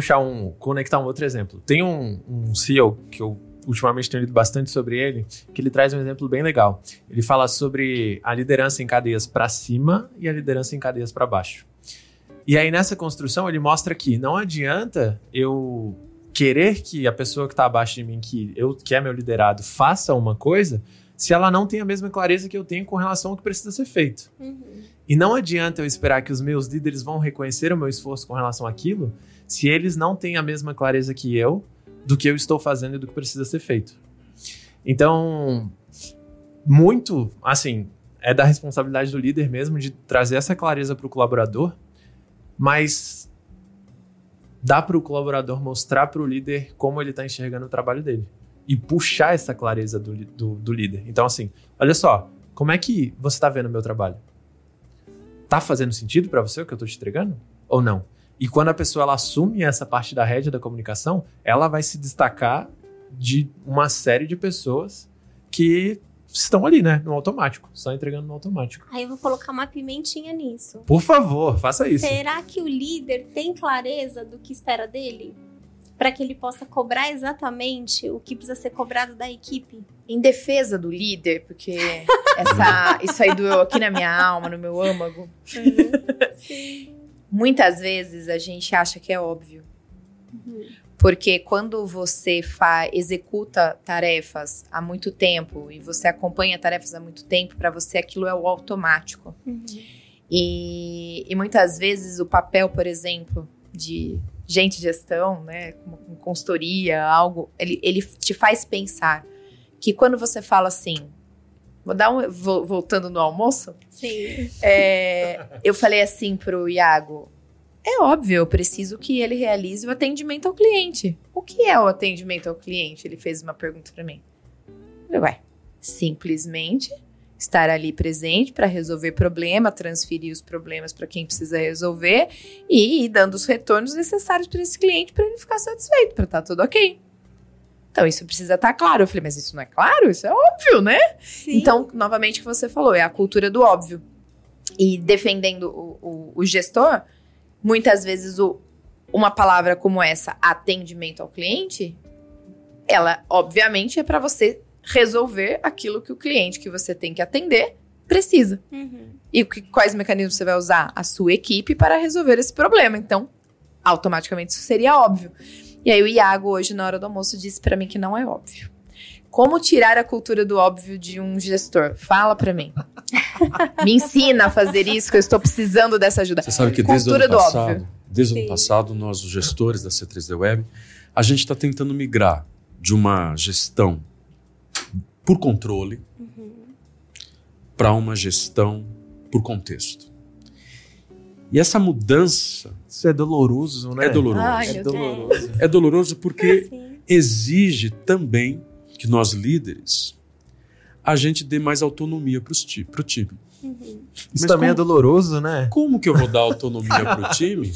conectar um outro exemplo. Tem um CEO que eu ultimamente tenho lido bastante sobre ele, que ele traz um exemplo bem legal. Ele fala sobre a liderança em cadeias para cima e a liderança em cadeias para baixo. E aí, nessa construção, ele mostra que não adianta eu querer que a pessoa que está abaixo de mim, que é meu liderado, faça uma coisa... se ela não tem a mesma clareza que eu tenho com relação ao que precisa ser feito. Uhum. E não adianta eu esperar que os meus líderes vão reconhecer o meu esforço com relação àquilo, se eles não têm a mesma clareza que eu, do que eu estou fazendo e do que precisa ser feito. Então, muito, assim, é da responsabilidade do líder mesmo de trazer essa clareza para o colaborador, mas dá para o colaborador mostrar para o líder como ele está enxergando o trabalho dele. E puxar essa clareza do líder. Então, assim, olha só, como é que você está vendo o meu trabalho? Tá fazendo sentido para você o que eu estou te entregando? Ou não? E quando a pessoa ela assume essa parte da rédea da comunicação, ela vai se destacar de uma série de pessoas que estão ali, né? No automático. Só entregando no automático. Aí eu vou colocar uma pimentinha nisso. Por favor, faça isso. Será que o líder tem clareza do que espera dele? Para que ele possa cobrar exatamente o que precisa ser cobrado da equipe? Em defesa do líder, porque isso aí doeu aqui na minha alma, no meu âmago. Uhum. Muitas vezes a gente acha que é óbvio. Uhum. Porque quando você executa tarefas há muito tempo e você acompanha tarefas há muito tempo, para você aquilo é o automático. Uhum. E muitas vezes o papel, por exemplo, de gente de gestão, né, com consultoria, algo, ele te faz pensar que quando você fala assim, voltando no almoço, sim. Eu falei assim pro Iago, é óbvio, eu preciso que ele realize o atendimento ao cliente. O que é o atendimento ao cliente? Ele fez uma pergunta para mim. Ué, simplesmente estar ali presente para resolver problema, transferir os problemas para quem precisa resolver e ir dando os retornos necessários para esse cliente para ele ficar satisfeito, para estar tudo ok. Então, isso precisa estar claro. Eu falei, mas isso não é claro? Isso é óbvio, né? Sim. Então, novamente, o que você falou, é a cultura do óbvio. E defendendo o gestor, muitas vezes uma palavra como essa, atendimento ao cliente, ela, obviamente, é para você resolver aquilo que o cliente que você tem que atender precisa. Uhum. E quais mecanismos você vai usar? A sua equipe para resolver esse problema. Então, automaticamente, isso seria óbvio. E aí o Iago, hoje, na hora do almoço, disse pra mim que não é óbvio. Como tirar a cultura do óbvio de um gestor? Fala pra mim. Me ensina a fazer isso, que eu estou precisando dessa ajuda. Você sabe que desde o ano passado, nós, os gestores da C3D Web, a gente está tentando migrar de uma gestão por controle para uma gestão por contexto. E essa mudança... Isso é doloroso, né? É doloroso. Ai, é doloroso. É doloroso porque exige também que nós, líderes, a gente dê mais autonomia para o time. Uhum. Isso também é doloroso, né? Como que eu vou dar autonomia para o time?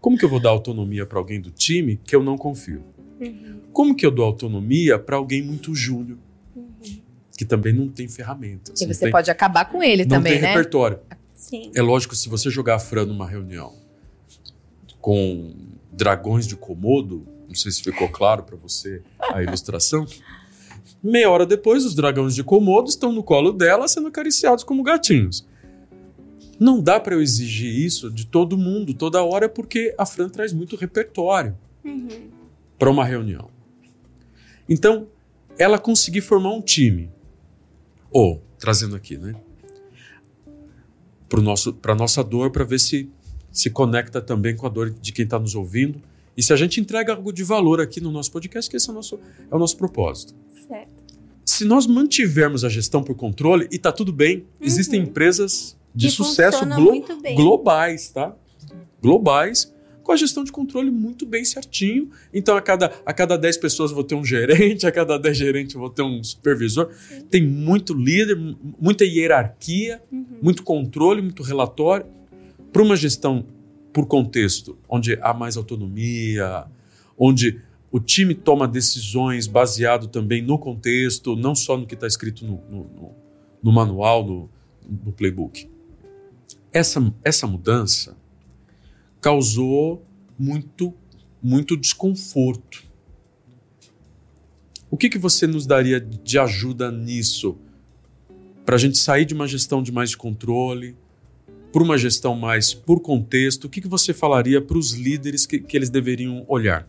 Como que eu vou dar autonomia para alguém do time que eu não confio? Uhum. Como que eu dou autonomia para alguém muito júnior? Uhum. Que também não tem ferramentas. E você pode acabar com ele também, né? Não tem repertório. Sim. É lógico, se você jogar a Fran numa reunião com dragões de Komodo, não sei se ficou claro para você a ilustração, meia hora depois os dragões de Komodo estão no colo dela sendo acariciados como gatinhos. Não dá para eu exigir isso de todo mundo, toda hora, porque a Fran traz muito repertório para uma reunião. Então, ela conseguir formar um time, ou, trazendo aqui, né? Para a nossa dor, para ver se conecta também com a dor de quem está nos ouvindo. E se a gente entrega algo de valor aqui no nosso podcast, que esse é o nosso propósito. Certo. Se nós mantivermos a gestão por controle, e está tudo bem, existem empresas de sucesso globais, tá? Globais, com a gestão de controle muito bem certinho. Então, a cada 10 pessoas eu vou ter um gerente, a cada 10 gerentes eu vou ter um supervisor. Sim. Tem muito líder, muita hierarquia, muito controle, muito relatório. Para uma gestão por contexto, onde há mais autonomia, onde o time toma decisões baseado também no contexto, não só no que está escrito no manual, no playbook. Essa mudança causou muito, muito desconforto. O que você nos daria de ajuda nisso? Para a gente sair de uma gestão de mais de controle, por uma gestão mais por contexto, o que você falaria para os líderes que eles deveriam olhar?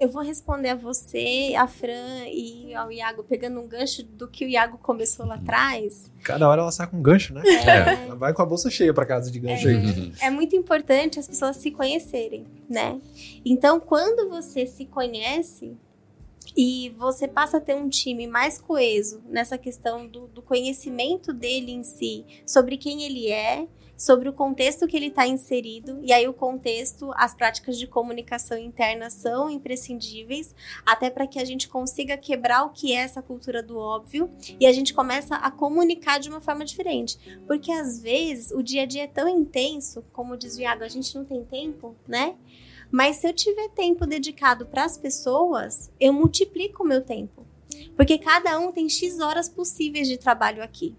Eu vou responder a você, a Fran e ao Iago, pegando um gancho do que o Iago começou lá atrás. Cada hora ela sai com um gancho, né? É. Ela vai com a bolsa cheia para casa de gancho aí. É muito importante as pessoas se conhecerem, né? Então, quando você se conhece e você passa a ter um time mais coeso nessa questão do conhecimento dele em si, sobre quem ele é, sobre o contexto que ele está inserido, e aí o contexto, as práticas de comunicação interna são imprescindíveis, até para que a gente consiga quebrar o que é essa cultura do óbvio, e a gente começa a comunicar de uma forma diferente, porque às vezes o dia a dia é tão intenso, como diz o Iago, a gente não tem tempo, né? Mas se eu tiver tempo dedicado para as pessoas, eu multiplico o meu tempo, porque cada um tem X horas possíveis de trabalho aqui.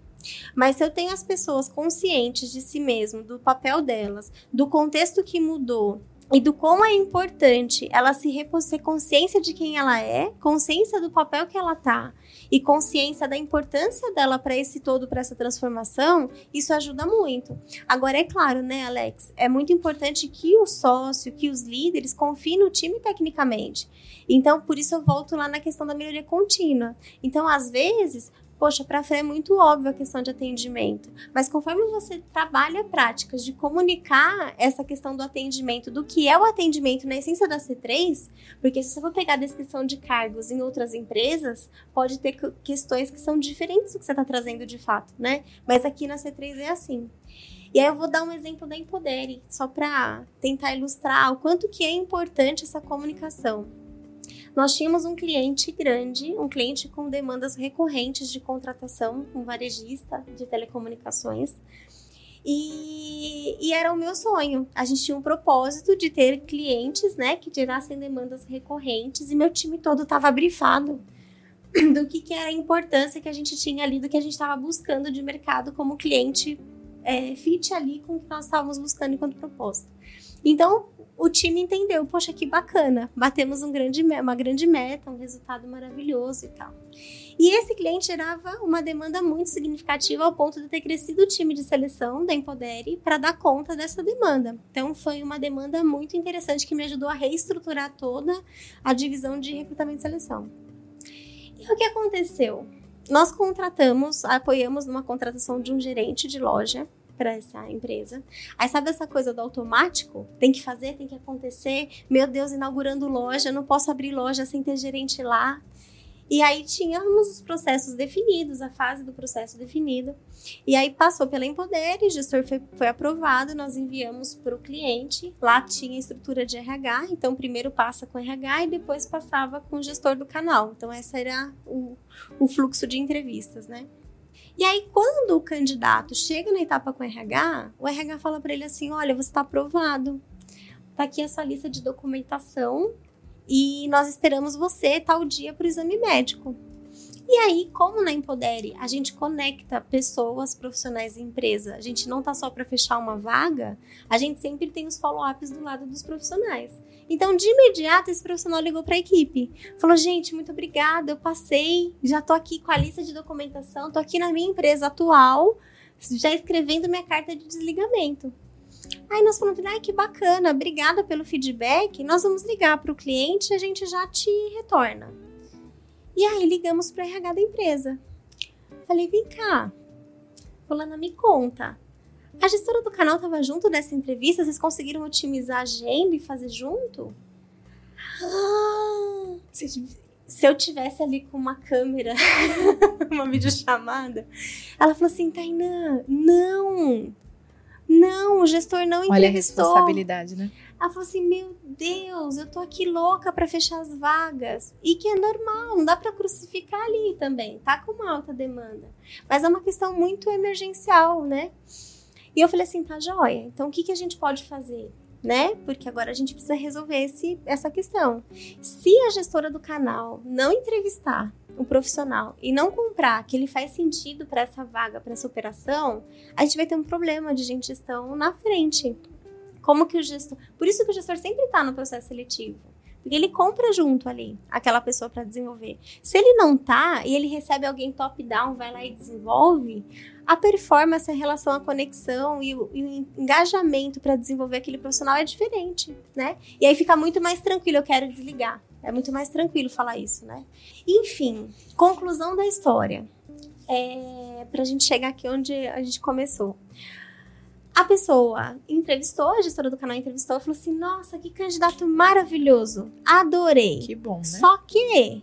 Mas se eu tenho as pessoas conscientes de si mesmo, do papel delas, do contexto que mudou, e do quão é importante ela ter consciência de quem ela é, consciência do papel que ela tá e consciência da importância dela para esse todo, para essa transformação, isso ajuda muito. Agora, é claro, né, Alex? É muito importante que o sócio, que os líderes confiem no time tecnicamente. Então, por isso eu volto lá na questão da melhoria contínua. Então, às vezes... Poxa, para a Fran é muito óbvio a questão de atendimento, mas conforme você trabalha práticas de comunicar essa questão do atendimento, do que é o atendimento na essência da C3, porque se você for pegar a descrição de cargos em outras empresas, pode ter questões que são diferentes do que você está trazendo de fato, né? Mas aqui na C3 é assim. E aí eu vou dar um exemplo da Empodere, só para tentar ilustrar o quanto que é importante essa comunicação. Nós tínhamos um cliente grande, um cliente com demandas recorrentes de contratação, um varejista de telecomunicações, e era o meu sonho. A gente tinha um propósito de ter clientes, né, que gerassem demandas recorrentes, e meu time todo estava brifado do que era a importância que a gente tinha ali, do que a gente estava buscando de mercado como cliente fit ali com o que nós estávamos buscando enquanto propósito. Então, o time entendeu, poxa, que bacana, batemos uma grande meta, um resultado maravilhoso e tal. E esse cliente gerava uma demanda muito significativa ao ponto de ter crescido o time de seleção da Empodere para dar conta dessa demanda. Então, foi uma demanda muito interessante que me ajudou a reestruturar toda a divisão de recrutamento e seleção. E o que aconteceu? Nós apoiamos numa contratação de um gerente de loja para essa empresa. Aí sabe essa coisa do automático? Tem que fazer, tem que acontecer. Meu Deus, inaugurando loja, não posso abrir loja sem ter gerente lá. E aí tínhamos os processos definidos, a fase do processo definida. E aí passou pela Empodere, o gestor foi aprovado, nós enviamos para o cliente. Lá tinha estrutura de RH, então primeiro passa com RH e depois passava com o gestor do canal. Então esse era o fluxo de entrevistas, né? E aí, quando o candidato chega na etapa com o RH fala para ele assim, olha, você está aprovado, está aqui a sua lista de documentação e nós esperamos você tal dia para o exame médico. E aí, como na Empodere, a gente conecta pessoas, profissionais e empresa, a gente não está só para fechar uma vaga, a gente sempre tem os follow-ups do lado dos profissionais. Então, de imediato, esse profissional ligou para a equipe. Falou, gente, muito obrigada, eu passei, já estou aqui com a lista de documentação, estou aqui na minha empresa atual, já escrevendo minha carta de desligamento. Aí nós falamos, ai, que bacana, obrigada pelo feedback, nós vamos ligar para o cliente e a gente já te retorna. E aí ligamos para o RH da empresa. Falei, vem cá, fulana, me conta. A gestora do canal estava junto nessa entrevista? Vocês conseguiram otimizar a agenda e fazer junto? Ah, se eu tivesse ali com uma câmera, uma videochamada, ela falou assim, Tainá, não, o gestor não entrevistou. Olha a responsabilidade, né? Ela falou assim, meu Deus, eu tô aqui louca pra fechar as vagas. E que é normal, não dá pra crucificar ali também, tá com uma alta demanda. Mas é uma questão muito emergencial, né? E eu falei assim, tá joia, então o que a gente pode fazer, né? Porque agora a gente precisa resolver essa questão. Se a gestora do canal não entrevistar o profissional e não comprar que ele faz sentido pra essa vaga, pra essa operação, a gente vai ter um problema de gestão na frente. Como que o gestor... Por isso que o gestor sempre está no processo seletivo. Porque ele compra junto ali, aquela pessoa para desenvolver. Se ele não está e ele recebe alguém top-down, vai lá e desenvolve, a performance, a relação, a conexão e o engajamento para desenvolver aquele profissional é diferente, né? E aí fica muito mais tranquilo, eu quero desligar. É muito mais tranquilo falar isso, né? Enfim, conclusão da história. Para a gente chegar aqui onde a gente começou. A pessoa entrevistou, a gestora do canal entrevistou, falou assim, nossa, que candidato maravilhoso, adorei. Que bom, né? Só que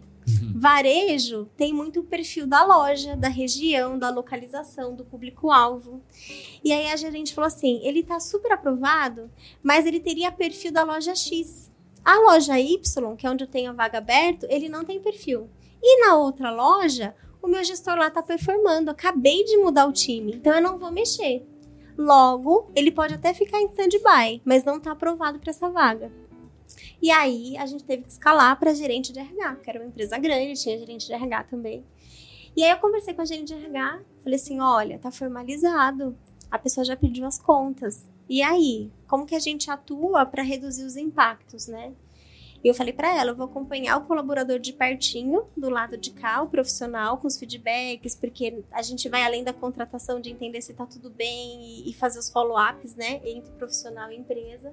varejo tem muito o perfil da loja, da região, da localização, do público-alvo. E aí a gerente falou assim, ele tá super aprovado, mas ele teria perfil da loja X. A loja Y, que é onde eu tenho a vaga aberta, ele não tem perfil. E na outra loja, o meu gestor lá tá performando, acabei de mudar o time, então eu não vou mexer. Logo, ele pode até ficar em stand-by, mas não está aprovado para essa vaga. E aí, a gente teve que escalar para gerente de RH, que era uma empresa grande, tinha gerente de RH também. E aí, eu conversei com a gerente de RH, falei assim, olha, tá formalizado, a pessoa já pediu as contas. E aí, como que a gente atua para reduzir os impactos, né? E eu falei para ela, eu vou acompanhar o colaborador de pertinho, do lado de cá, o profissional, com os feedbacks, porque a gente vai além da contratação de entender se tá tudo bem e fazer os follow-ups, né, entre profissional e empresa.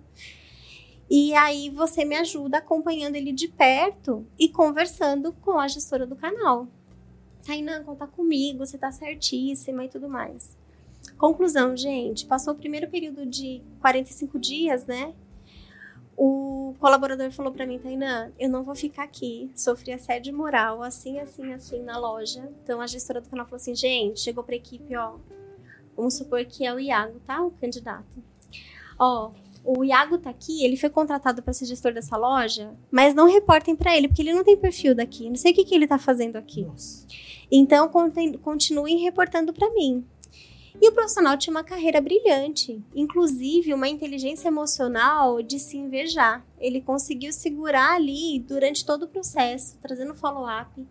E aí você me ajuda acompanhando ele de perto e conversando com a gestora do canal. Tainá, conta comigo, você tá certíssima e tudo mais. Conclusão, gente, passou o primeiro período de 45 dias, né? O colaborador falou para mim, Tainá, eu não vou ficar aqui, sofri assédio moral, assim, na loja. Então, a gestora do canal falou assim, gente, chegou para a equipe, ó, vamos supor que é o Iago, tá? O candidato. Ó, o Iago tá aqui, ele foi contratado para ser gestor dessa loja, mas não reportem para ele, porque ele não tem perfil daqui, não sei o que ele tá fazendo aqui. Nossa. Então, continuem reportando para mim. E o profissional tinha uma carreira brilhante, inclusive uma inteligência emocional de se invejar. Ele conseguiu segurar ali durante todo o processo, trazendo follow-up. E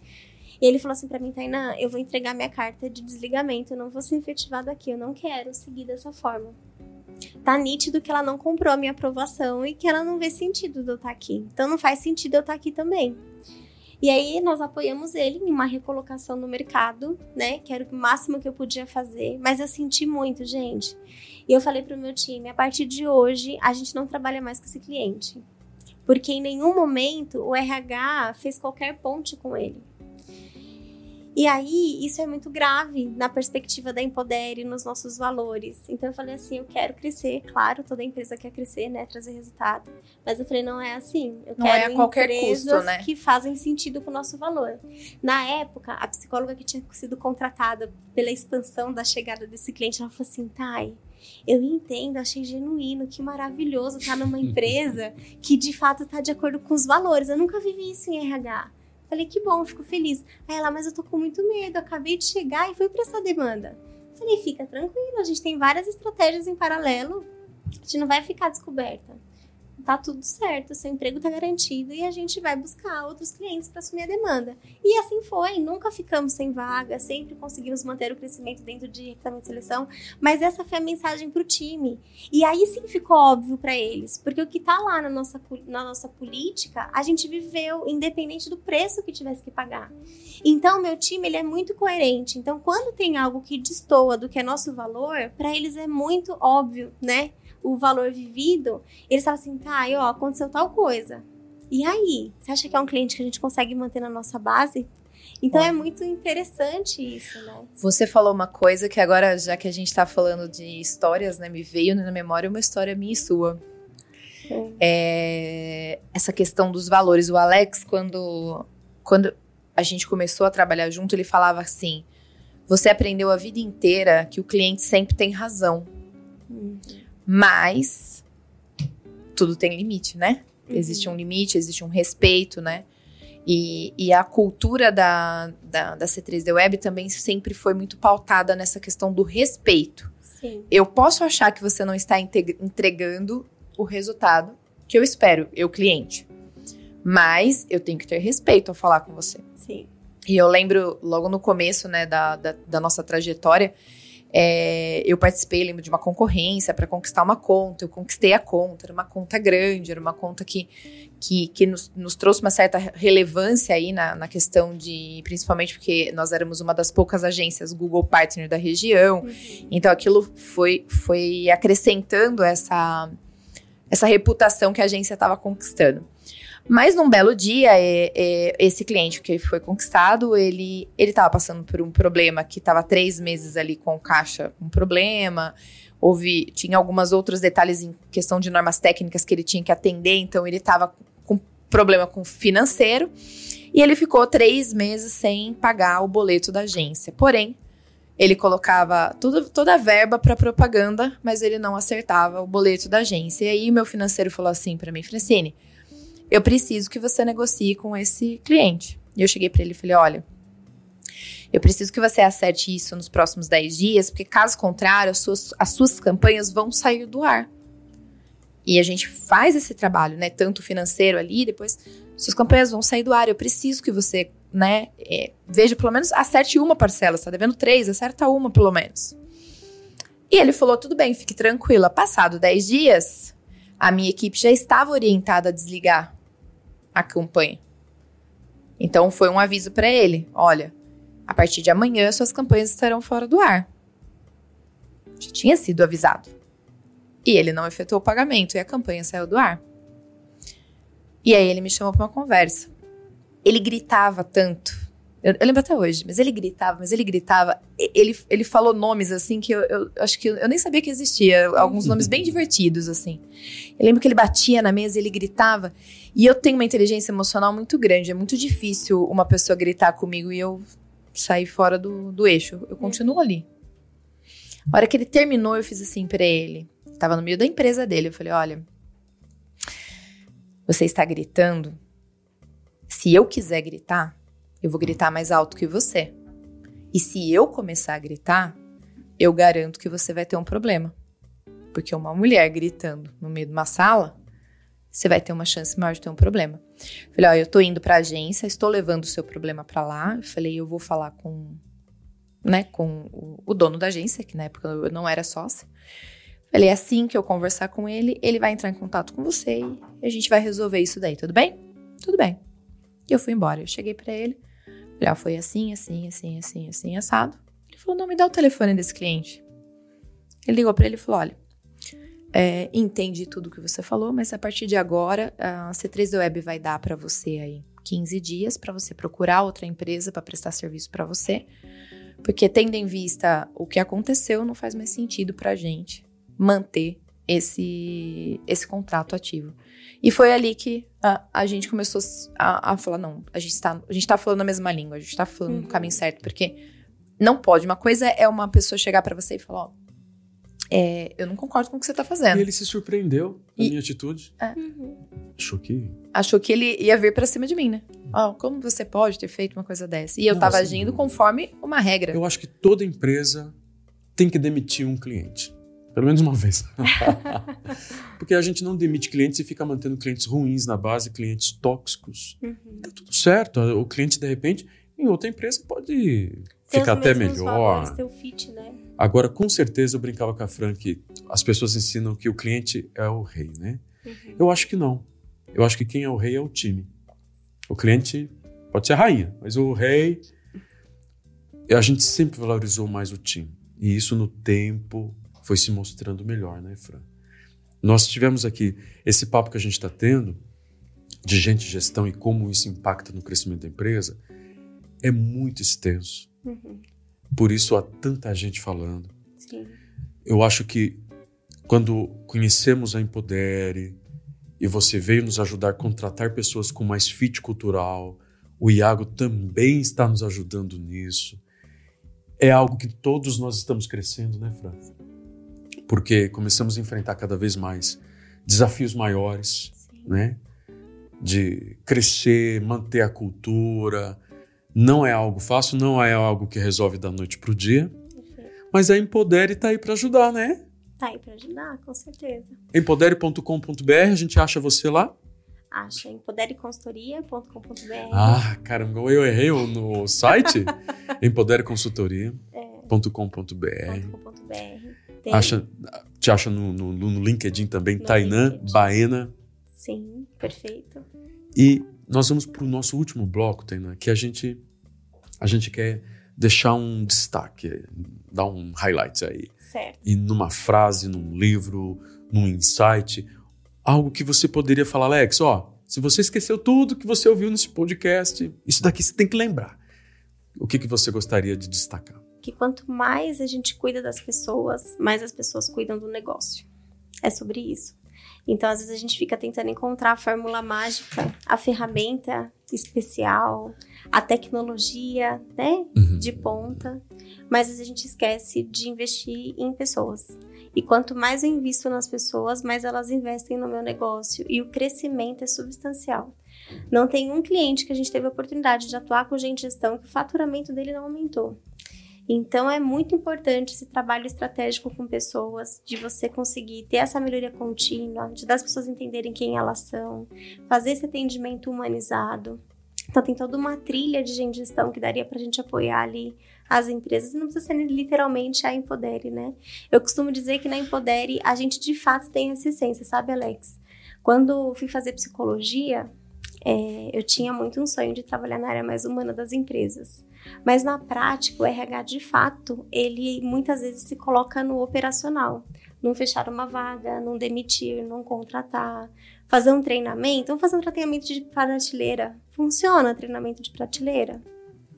ele falou assim para mim, Tainá, eu vou entregar minha carta de desligamento, eu não vou ser efetivado aqui, eu não quero seguir dessa forma. Tá nítido que ela não comprou a minha aprovação e que ela não vê sentido de eu estar aqui. Então não faz sentido eu estar aqui também. E aí, nós apoiamos ele em uma recolocação no mercado, né? Que era o máximo que eu podia fazer. Mas eu senti muito, gente. E eu falei pro meu time, a partir de hoje, a gente não trabalha mais com esse cliente. Porque em nenhum momento o RH fez qualquer ponte com ele. E aí, isso é muito grave na perspectiva da Empodere, nos nossos valores. Então, eu falei assim, eu quero crescer, claro, toda empresa quer crescer, né, trazer resultado. Mas eu falei, não é assim, eu quero empresas que fazem sentido com o nosso valor. Na época, a psicóloga que tinha sido contratada pela expansão da chegada desse cliente, ela falou assim, Thay, eu entendo, achei genuíno, que maravilhoso estar numa empresa que, de fato, está de acordo com os valores. Eu nunca vivi isso em RH. Falei, que bom, fico feliz. Aí ela, mas eu tô com muito medo, acabei de chegar e fui pra essa demanda. Falei, fica tranquilo, a gente tem várias estratégias em paralelo, a gente não vai ficar descoberta. Tá tudo certo, seu emprego tá garantido e a gente vai buscar outros clientes para assumir a demanda. E assim foi, nunca ficamos sem vaga, sempre conseguimos manter o crescimento dentro de recrutamento e seleção, mas essa foi a mensagem pro time. E aí sim ficou óbvio para eles, porque o que tá lá na nossa política, a gente viveu independente do preço que tivesse que pagar. Então, meu time, ele é muito coerente. Então, quando tem algo que destoa do que é nosso valor, para eles é muito óbvio, né? O valor vivido, eles falam assim, tá, ó, aconteceu tal coisa. E aí? Você acha que é um cliente que a gente consegue manter na nossa base? Então, é muito interessante isso, né? Você falou uma coisa que agora, já que a gente tá falando de histórias, né, me veio na memória uma história minha e sua. É essa questão dos valores. O Alex, quando a gente começou a trabalhar junto, ele falava assim, você aprendeu a vida inteira que o cliente sempre tem razão. Mas tudo tem limite, né? Uhum. Existe um limite, existe um respeito, né? E a cultura da C3D Web também sempre foi muito pautada nessa questão do respeito. Sim. Eu posso achar que você não está entregando o resultado que eu espero, eu cliente. Mas eu tenho que ter respeito ao falar com você. Sim. E eu lembro logo no começo, né, da nossa trajetória... eu participei, lembro, de uma concorrência para conquistar uma conta, eu conquistei a conta, era uma conta grande, era uma conta que nos trouxe uma certa relevância aí na questão de, principalmente porque nós éramos uma das poucas agências Google Partner da região, então aquilo foi acrescentando essa reputação que a agência estava conquistando. Mas num belo dia, esse cliente que foi conquistado, ele estava passando por um problema que estava 3 meses ali com o caixa, um problema. Tinha algumas outros detalhes em questão de normas técnicas que ele tinha que atender, então ele estava com problema com o financeiro. E ele ficou 3 meses sem pagar o boleto da agência. Porém, ele colocava toda a verba para propaganda, mas ele não acertava o boleto da agência. E aí meu financeiro falou assim para mim, Francine, eu preciso que você negocie com esse cliente. E eu cheguei para ele e falei, olha, eu preciso que você acerte isso nos próximos 10 dias, porque caso contrário, as suas campanhas vão sair do ar. E a gente faz esse trabalho, né, tanto financeiro ali, depois suas campanhas vão sair do ar, eu preciso que você, né, veja pelo menos, acerte uma parcela, você está devendo 3, acerta uma pelo menos. E ele falou, tudo bem, fique tranquila. Passado 10 dias, a minha equipe já estava orientada a desligar a campanha. Então, foi um aviso para ele. Olha, a partir de amanhã, suas campanhas estarão fora do ar. Já tinha sido avisado. E ele não efetuou o pagamento e a campanha saiu do ar. E aí, ele me chamou para uma conversa. Ele gritava tanto. Eu lembro até hoje, mas ele gritava. Ele falou nomes, assim, que eu acho que eu nem sabia que existia. Alguns nomes bem divertidos, assim. Eu lembro que ele batia na mesa e ele gritava. E eu tenho uma inteligência emocional muito grande. É muito difícil uma pessoa gritar comigo e eu sair fora do eixo. Eu continuo ali. A hora que ele terminou, eu fiz assim pra ele. Eu tava no meio da empresa dele. Eu falei, olha, você está gritando. Se eu quiser gritar, eu vou gritar mais alto que você. E se eu começar a gritar, eu garanto que você vai ter um problema. Porque uma mulher gritando no meio de uma sala, você vai ter uma chance maior de ter um problema. Eu falei, ó, eu tô indo pra agência, estou levando o seu problema pra lá. Eu falei, eu vou falar com o dono da agência, que na época eu não era sócia. Eu falei, assim que eu conversar com ele, ele vai entrar em contato com você e a gente vai resolver isso daí, tudo bem? Tudo bem. E eu fui embora. Eu cheguei pra ele, olha, foi assim, assado. Ele falou, não, me dá o telefone desse cliente. Ele ligou pra ele e falou, olha, entendi tudo que você falou, mas a partir de agora, a C3D Web vai dar pra você aí 15 dias pra você procurar outra empresa pra prestar serviço pra você, porque tendo em vista o que aconteceu, não faz mais sentido pra gente manter esse contrato ativo. E foi ali que a gente começou a falar, não, a gente tá falando a mesma língua, a gente tá falando no caminho certo, porque não pode. Uma coisa é uma pessoa chegar pra você e falar, ó, eu não concordo com o que você tá fazendo. E ele se surpreendeu na minha atitude. É. Achou que ele ia vir pra cima de mim, né? Ó, como você pode ter feito uma coisa dessa? E eu tava agindo conforme uma regra. Eu acho que toda empresa tem que demitir um cliente. Pelo menos uma vez. Porque a gente não demite clientes e fica mantendo clientes ruins na base, clientes tóxicos. Tá tudo certo. O cliente, de repente, em outra empresa pode ficar até melhor. Valores, fit, né? Agora, com certeza, eu brincava com a Fran que as pessoas ensinam que o cliente é o rei, né? Uhum. Eu acho que não. Eu acho que quem é o rei é o time. O cliente pode ser a rainha, mas o rei... A gente sempre valorizou mais o time. E isso no tempo... foi se mostrando melhor, né, Fran? Nós tivemos aqui esse papo que a gente está tendo de gente e gestão e como isso impacta no crescimento da empresa é muito extenso. Uhum. Por isso há tanta gente falando. Sim. Eu acho que quando conhecemos a Empodere e você veio nos ajudar a contratar pessoas com mais fit cultural, o Iago também está nos ajudando nisso. É algo que todos nós estamos crescendo, né, Fran? Porque começamos a enfrentar cada vez mais desafios maiores, né? De crescer, manter a cultura. Não é algo fácil, não é algo que resolve da noite para o dia. Uhum. Mas a Empodere está aí para ajudar, né? Está aí para ajudar, com certeza. Empodere.com.br, a gente acha você lá? Acha, empodereconsultoria.com.br. Ah, caramba, eu errei no site? empodereconsultoria.com.br. Te acha no LinkedIn também, no Tainá LinkedIn. Baena. Sim, perfeito. E nós vamos para o nosso último bloco, Tainá, que a gente quer deixar um destaque, dar um highlight aí. Certo. E numa frase, num livro, num insight, algo que você poderia falar, Alex, ó, se você esqueceu tudo que você ouviu nesse podcast, isso daqui você tem que lembrar. O que você gostaria de destacar? Que quanto mais a gente cuida das pessoas, mais as pessoas cuidam do negócio. É sobre isso. Então, às vezes, a gente fica tentando encontrar a fórmula mágica, a ferramenta especial, a tecnologia, né, de ponta. Mas, às vezes, a gente esquece de investir em pessoas. E quanto mais eu invisto nas pessoas, mais elas investem no meu negócio. E o crescimento é substancial. Não tem um cliente que a gente teve a oportunidade de atuar com gente de gestão que o faturamento dele não aumentou. Então, é muito importante esse trabalho estratégico com pessoas, de você conseguir ter essa melhoria contínua, de das pessoas entenderem quem elas são, fazer esse atendimento humanizado. Então, tem toda uma trilha de gestão que daria para a gente apoiar ali as empresas, não precisa ser literalmente a Empodere, né? Eu costumo dizer que na Empodere a gente de fato tem essa essência, sabe, Alex? Quando fui fazer psicologia, eu tinha muito um sonho de trabalhar na área mais humana das empresas. Mas na prática, o RH de fato, ele muitas vezes se coloca no operacional. Não fechar uma vaga, não demitir, não contratar, fazer um treinamento. Vamos fazer um treinamento de prateleira. Funciona treinamento de prateleira?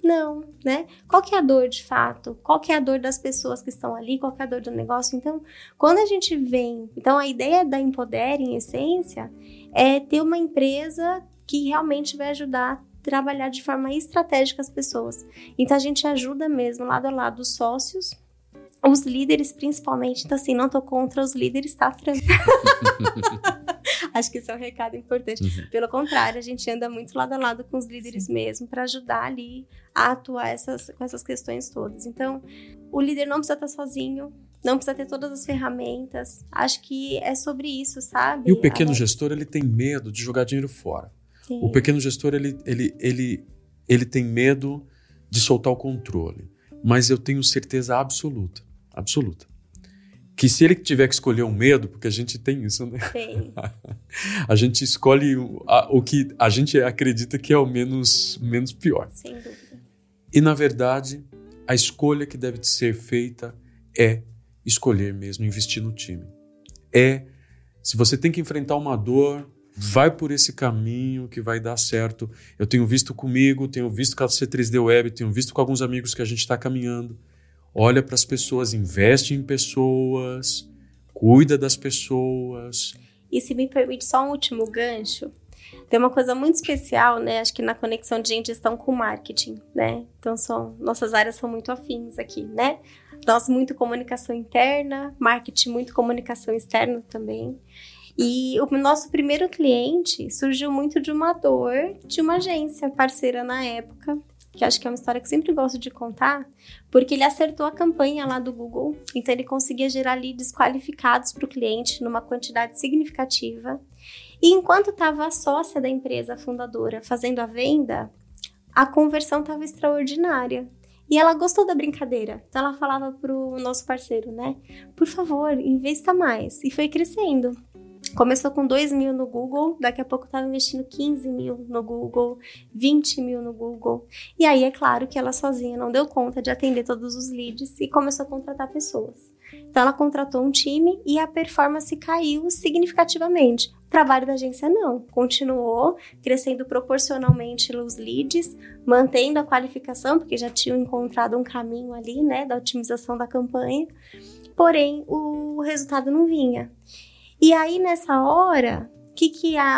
Não, né? Qual que é a dor de fato? Qual que é a dor das pessoas que estão ali? Qual que é a dor do negócio? Então, quando a gente vem... Então, a ideia da Empodere, em essência, é ter uma empresa que realmente vai ajudar a trabalhar de forma estratégica as pessoas. Então, a gente ajuda mesmo, lado a lado, os sócios, os líderes, principalmente. Então, assim, não tô contra os líderes, tá, Fran? Acho que esse é um recado importante. Uhum. Pelo contrário, a gente anda muito lado a lado com os líderes mesmo, para ajudar ali a atuar com essas questões todas. Então, o líder não precisa estar sozinho, não precisa ter todas as ferramentas. Acho que é sobre isso, sabe? E o pequeno gestor, ele tem medo de jogar dinheiro fora. Sim. O pequeno gestor, ele tem medo de soltar o controle. Mas eu tenho certeza absoluta, que se ele tiver que escolher um medo, porque a gente tem isso, né? Sim. A gente escolhe o que a gente acredita que é o menos pior. Sem dúvida. E, na verdade, a escolha que deve ser feita é escolher mesmo, investir no time. Se você tem que enfrentar uma dor, vai por esse caminho que vai dar certo. Eu tenho visto comigo, tenho visto com a C3D Web, tenho visto com alguns amigos que a gente está caminhando. Olha para as pessoas, investe em pessoas, cuida das pessoas. E se me permite só um último gancho, tem uma coisa muito especial, né? Acho que na conexão de gestão com marketing, né? Então, nossas áreas são muito afins aqui, né? Nós muito comunicação interna, marketing muito comunicação externa também. E o nosso primeiro cliente surgiu muito de uma dor de uma agência parceira na época, que acho que é uma história que eu sempre gosto de contar, porque ele acertou a campanha lá do Google, então ele conseguia gerar leads qualificados para o cliente numa quantidade significativa. E enquanto estava a sócia da empresa, a fundadora, fazendo a venda, a conversão estava extraordinária. E ela gostou da brincadeira, então ela falava para o nosso parceiro, né? Por favor, investa mais. E foi crescendo. Começou com 2 mil no Google, daqui a pouco estava investindo 15 mil no Google, 20 mil no Google. E aí é claro que ela sozinha não deu conta de atender todos os leads e começou a contratar pessoas. Então ela contratou um time e a performance caiu significativamente. O trabalho da agência não, continuou crescendo proporcionalmente os leads, mantendo a qualificação, porque já tinham encontrado um caminho ali, né, da otimização da campanha, porém o resultado não vinha. E aí, nessa hora, o que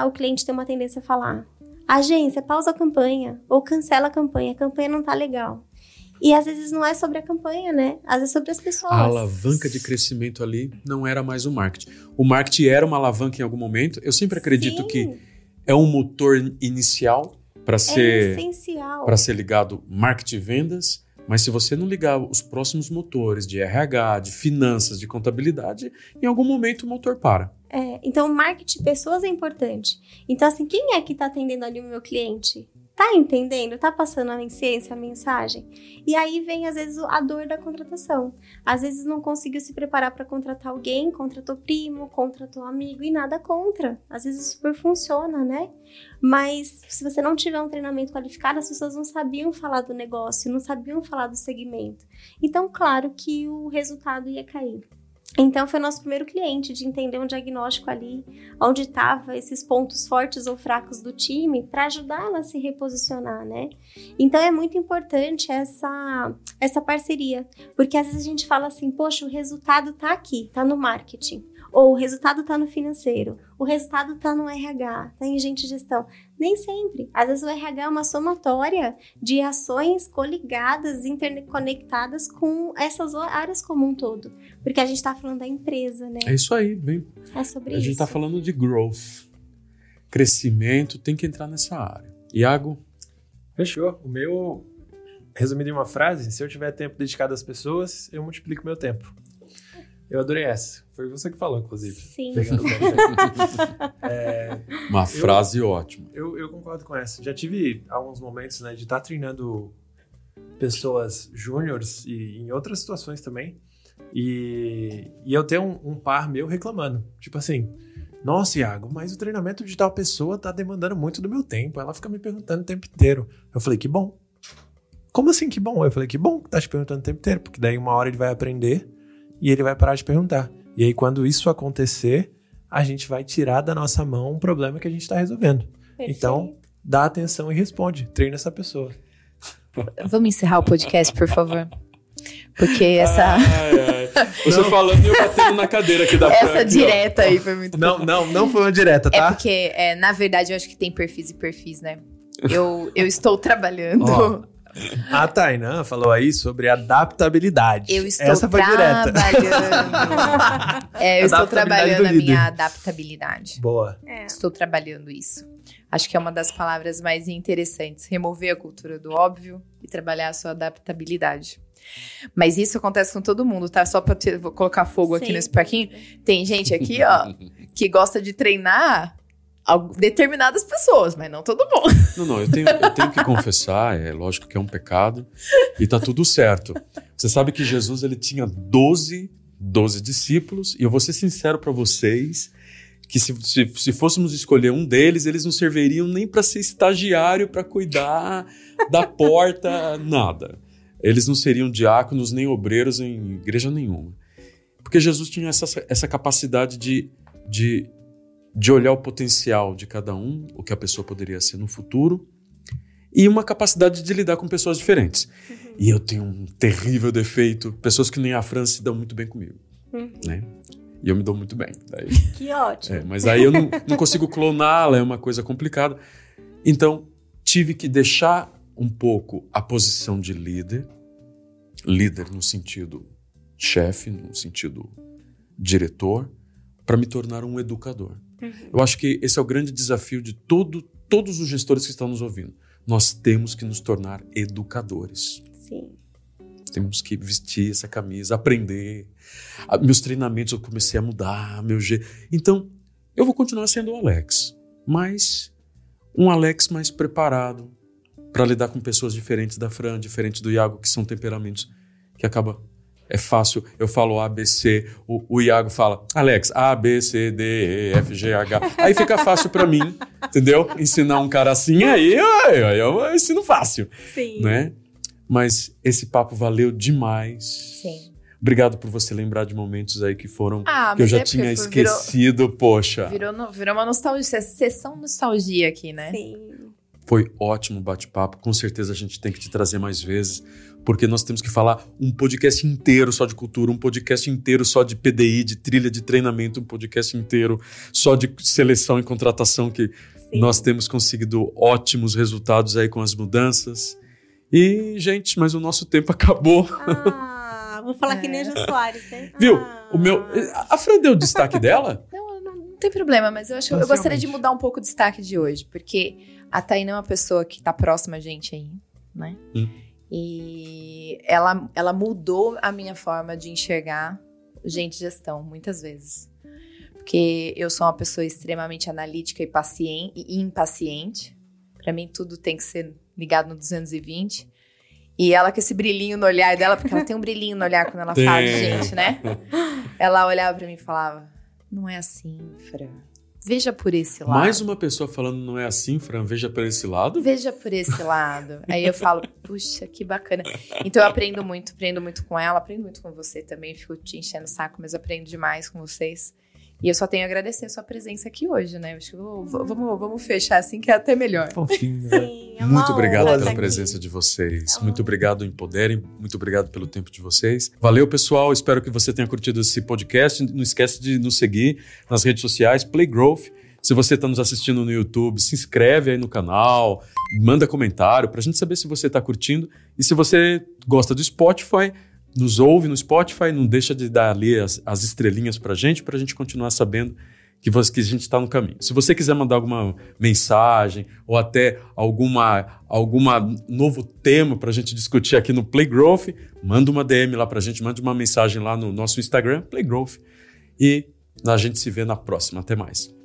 o cliente tem uma tendência a falar? Agência, pausa a campanha ou cancela a campanha não tá legal. E às vezes não é sobre a campanha, né? Às vezes é sobre as pessoas. A alavanca de crescimento ali não era mais o marketing. O marketing era uma alavanca em algum momento. Eu sempre acredito que é um motor inicial para ser essencial, para ser ligado marketing e vendas. Mas se você não ligar os próximos motores de RH, de finanças, de contabilidade, em algum momento o motor para. Então o marketing de pessoas é importante. Então assim, quem é que está atendendo ali o meu cliente? Está entendendo? Está passando a essência, a mensagem? E aí vem às vezes a dor da contratação. Às vezes não conseguiu se preparar para contratar alguém, contratou primo, contratou amigo e nada contra. Às vezes super funciona, né? Mas se você não tiver um treinamento qualificado, as pessoas não sabiam falar do negócio, não sabiam falar do segmento. Então, claro que o resultado ia cair. Então, foi nosso primeiro cliente de entender um diagnóstico ali, onde estavam esses pontos fortes ou fracos do time, para ajudar ela a se reposicionar, né? Então, é muito importante essa parceria, porque às vezes a gente fala assim, poxa, o resultado está aqui, está no marketing, ou o resultado está no financeiro, o resultado está no RH, está em gente de gestão. Nem sempre. Às vezes o RH é uma somatória de ações coligadas, interconectadas com essas áreas como um todo. Porque a gente está falando da empresa, né? É isso aí, bem. É sobre isso. A gente está falando de growth. Crescimento tem que entrar nessa área. Iago? Fechou. O meu, resumido em uma frase, se eu tiver tempo dedicado às pessoas, eu multiplico meu tempo. Eu adorei essa. Foi você que falou, inclusive. Sim. Uma frase ótima. Eu concordo com essa. Já tive alguns momentos, né, de estar treinando pessoas júniores e em outras situações também. E eu tenho um par meu reclamando, tipo assim, nossa, Iago, mas o treinamento de tal pessoa tá demandando muito do meu tempo, ela fica me perguntando o tempo inteiro. Eu falei, que bom. Como assim que bom? Eu falei, que bom que tá te perguntando o tempo inteiro, porque daí uma hora ele vai aprender e ele vai parar de perguntar. E aí quando isso acontecer, a gente vai tirar da nossa mão um problema que a gente tá resolvendo. Perfeito. Então, dá atenção e responde, treina essa pessoa. Vamos encerrar o podcast, por favor? Porque essa... Você falando e eu batendo na cadeira aqui da frente. Essa direta ó. Aí foi muito... Não foi uma direta, tá? É porque, na verdade, eu acho que tem perfis e perfis, né? Eu estou trabalhando... Oh. A Tainá falou aí sobre adaptabilidade. Eu estou trabalhando. Eu estou trabalhando a minha adaptabilidade. Boa. É. Estou trabalhando isso. Acho que é uma das palavras mais interessantes. Remover a cultura do óbvio e trabalhar a sua adaptabilidade. Mas isso acontece com todo mundo, tá? Só pra vou colocar fogo aqui nesse parquinho. Tem gente aqui, ó, que gosta de treinar determinadas pessoas, mas não todo mundo. Não, eu tenho que confessar, é lógico que é um pecado, e tá tudo certo. Você sabe que Jesus, ele tinha 12 discípulos, e eu vou ser sincero pra vocês, que se fôssemos escolher um deles, eles não serviriam nem pra ser estagiário, pra cuidar da porta, nada. Eles não seriam diáconos nem obreiros em igreja nenhuma. Porque Jesus tinha essa capacidade de olhar o potencial de cada um, o que a pessoa poderia ser no futuro, e uma capacidade de lidar com pessoas diferentes. Uhum. E eu tenho um terrível defeito, pessoas que nem a França se dão muito bem comigo, né? E eu me dou muito bem. Daí, que ótimo! Mas aí eu não consigo cloná-la, é uma coisa complicada. Então, tive que deixar um pouco a posição de líder no sentido chefe, no sentido diretor, para me tornar um educador. Uhum. Eu acho que esse é o grande desafio de todos os gestores que estão nos ouvindo. Nós temos que nos tornar educadores. Sim. Temos que vestir essa camisa, aprender. Meus treinamentos eu comecei a mudar, meu jeito. Então, eu vou continuar sendo o Alex, mas um Alex mais preparado para lidar com pessoas diferentes da Fran, diferentes do Iago, que são temperamentos que acaba... É fácil, eu falo A, B, C, o Iago fala, Alex, A, B, C, D, E, F, G, H. Aí fica fácil pra mim, entendeu? Ensinar um cara assim, aí eu ensino fácil. Sim. Né? Mas esse papo valeu demais. Sim. Obrigado por você lembrar de momentos aí que foram... que eu já tinha esquecido, poxa. Virou uma nostalgia, sessão nostalgia aqui, né? Sim. Foi ótimo o bate-papo, com certeza a gente tem que te trazer mais vezes, porque nós temos que falar um podcast inteiro só de cultura, um podcast inteiro só de PDI, de trilha de treinamento, um podcast inteiro só de seleção e contratação, que Sim. nós temos conseguido ótimos resultados aí com as mudanças. E, gente, mas o nosso tempo acabou. Vou falar que nem a Jô Soares, né? Viu? A Fran deu o destaque dela? Não tem problema, mas eu gostaria de mudar um pouco o destaque de hoje, porque a Tainá é uma pessoa que tá próxima a gente aí, né? E ela mudou a minha forma de enxergar gente gestão, muitas vezes. Porque eu sou uma pessoa extremamente analítica e paciente e impaciente. Pra mim, tudo tem que ser ligado no 220. E ela com esse brilhinho no olhar dela, porque ela tem um brilhinho no olhar quando ela fala de gente, né? Ela olhava pra mim e falava, não é assim, Fran. Veja por esse lado. Mais uma pessoa falando, não é assim, Fran? Veja por esse lado? Veja por esse lado. Aí eu falo, puxa, que bacana. Então eu aprendo muito com ela, aprendo muito com você também. Fico te enchendo o saco, mas aprendo demais com vocês. E eu só tenho a agradecer a sua presença aqui hoje, né? Acho que vamos fechar assim, que é até melhor. Fofinho. Sim, é muito obrigado pela presença de vocês. Muito obrigado, Empoderem. Muito obrigado pelo tempo de vocês. Valeu, pessoal. Espero que você tenha curtido esse podcast. Não esquece de nos seguir nas redes sociais, Play Growth. Se você está nos assistindo no YouTube, se inscreve aí no canal, manda comentário para a gente saber se você está curtindo. E se você gosta do Spotify, nos ouve no Spotify, não deixa de dar ali as estrelinhas pra gente continuar sabendo que a gente está no caminho. Se você quiser mandar alguma mensagem ou até alguma novo tema pra gente discutir aqui no Play Growth, manda uma DM lá pra gente, manda uma mensagem lá no nosso Instagram, Play Growth, e a gente se vê na próxima. Até mais.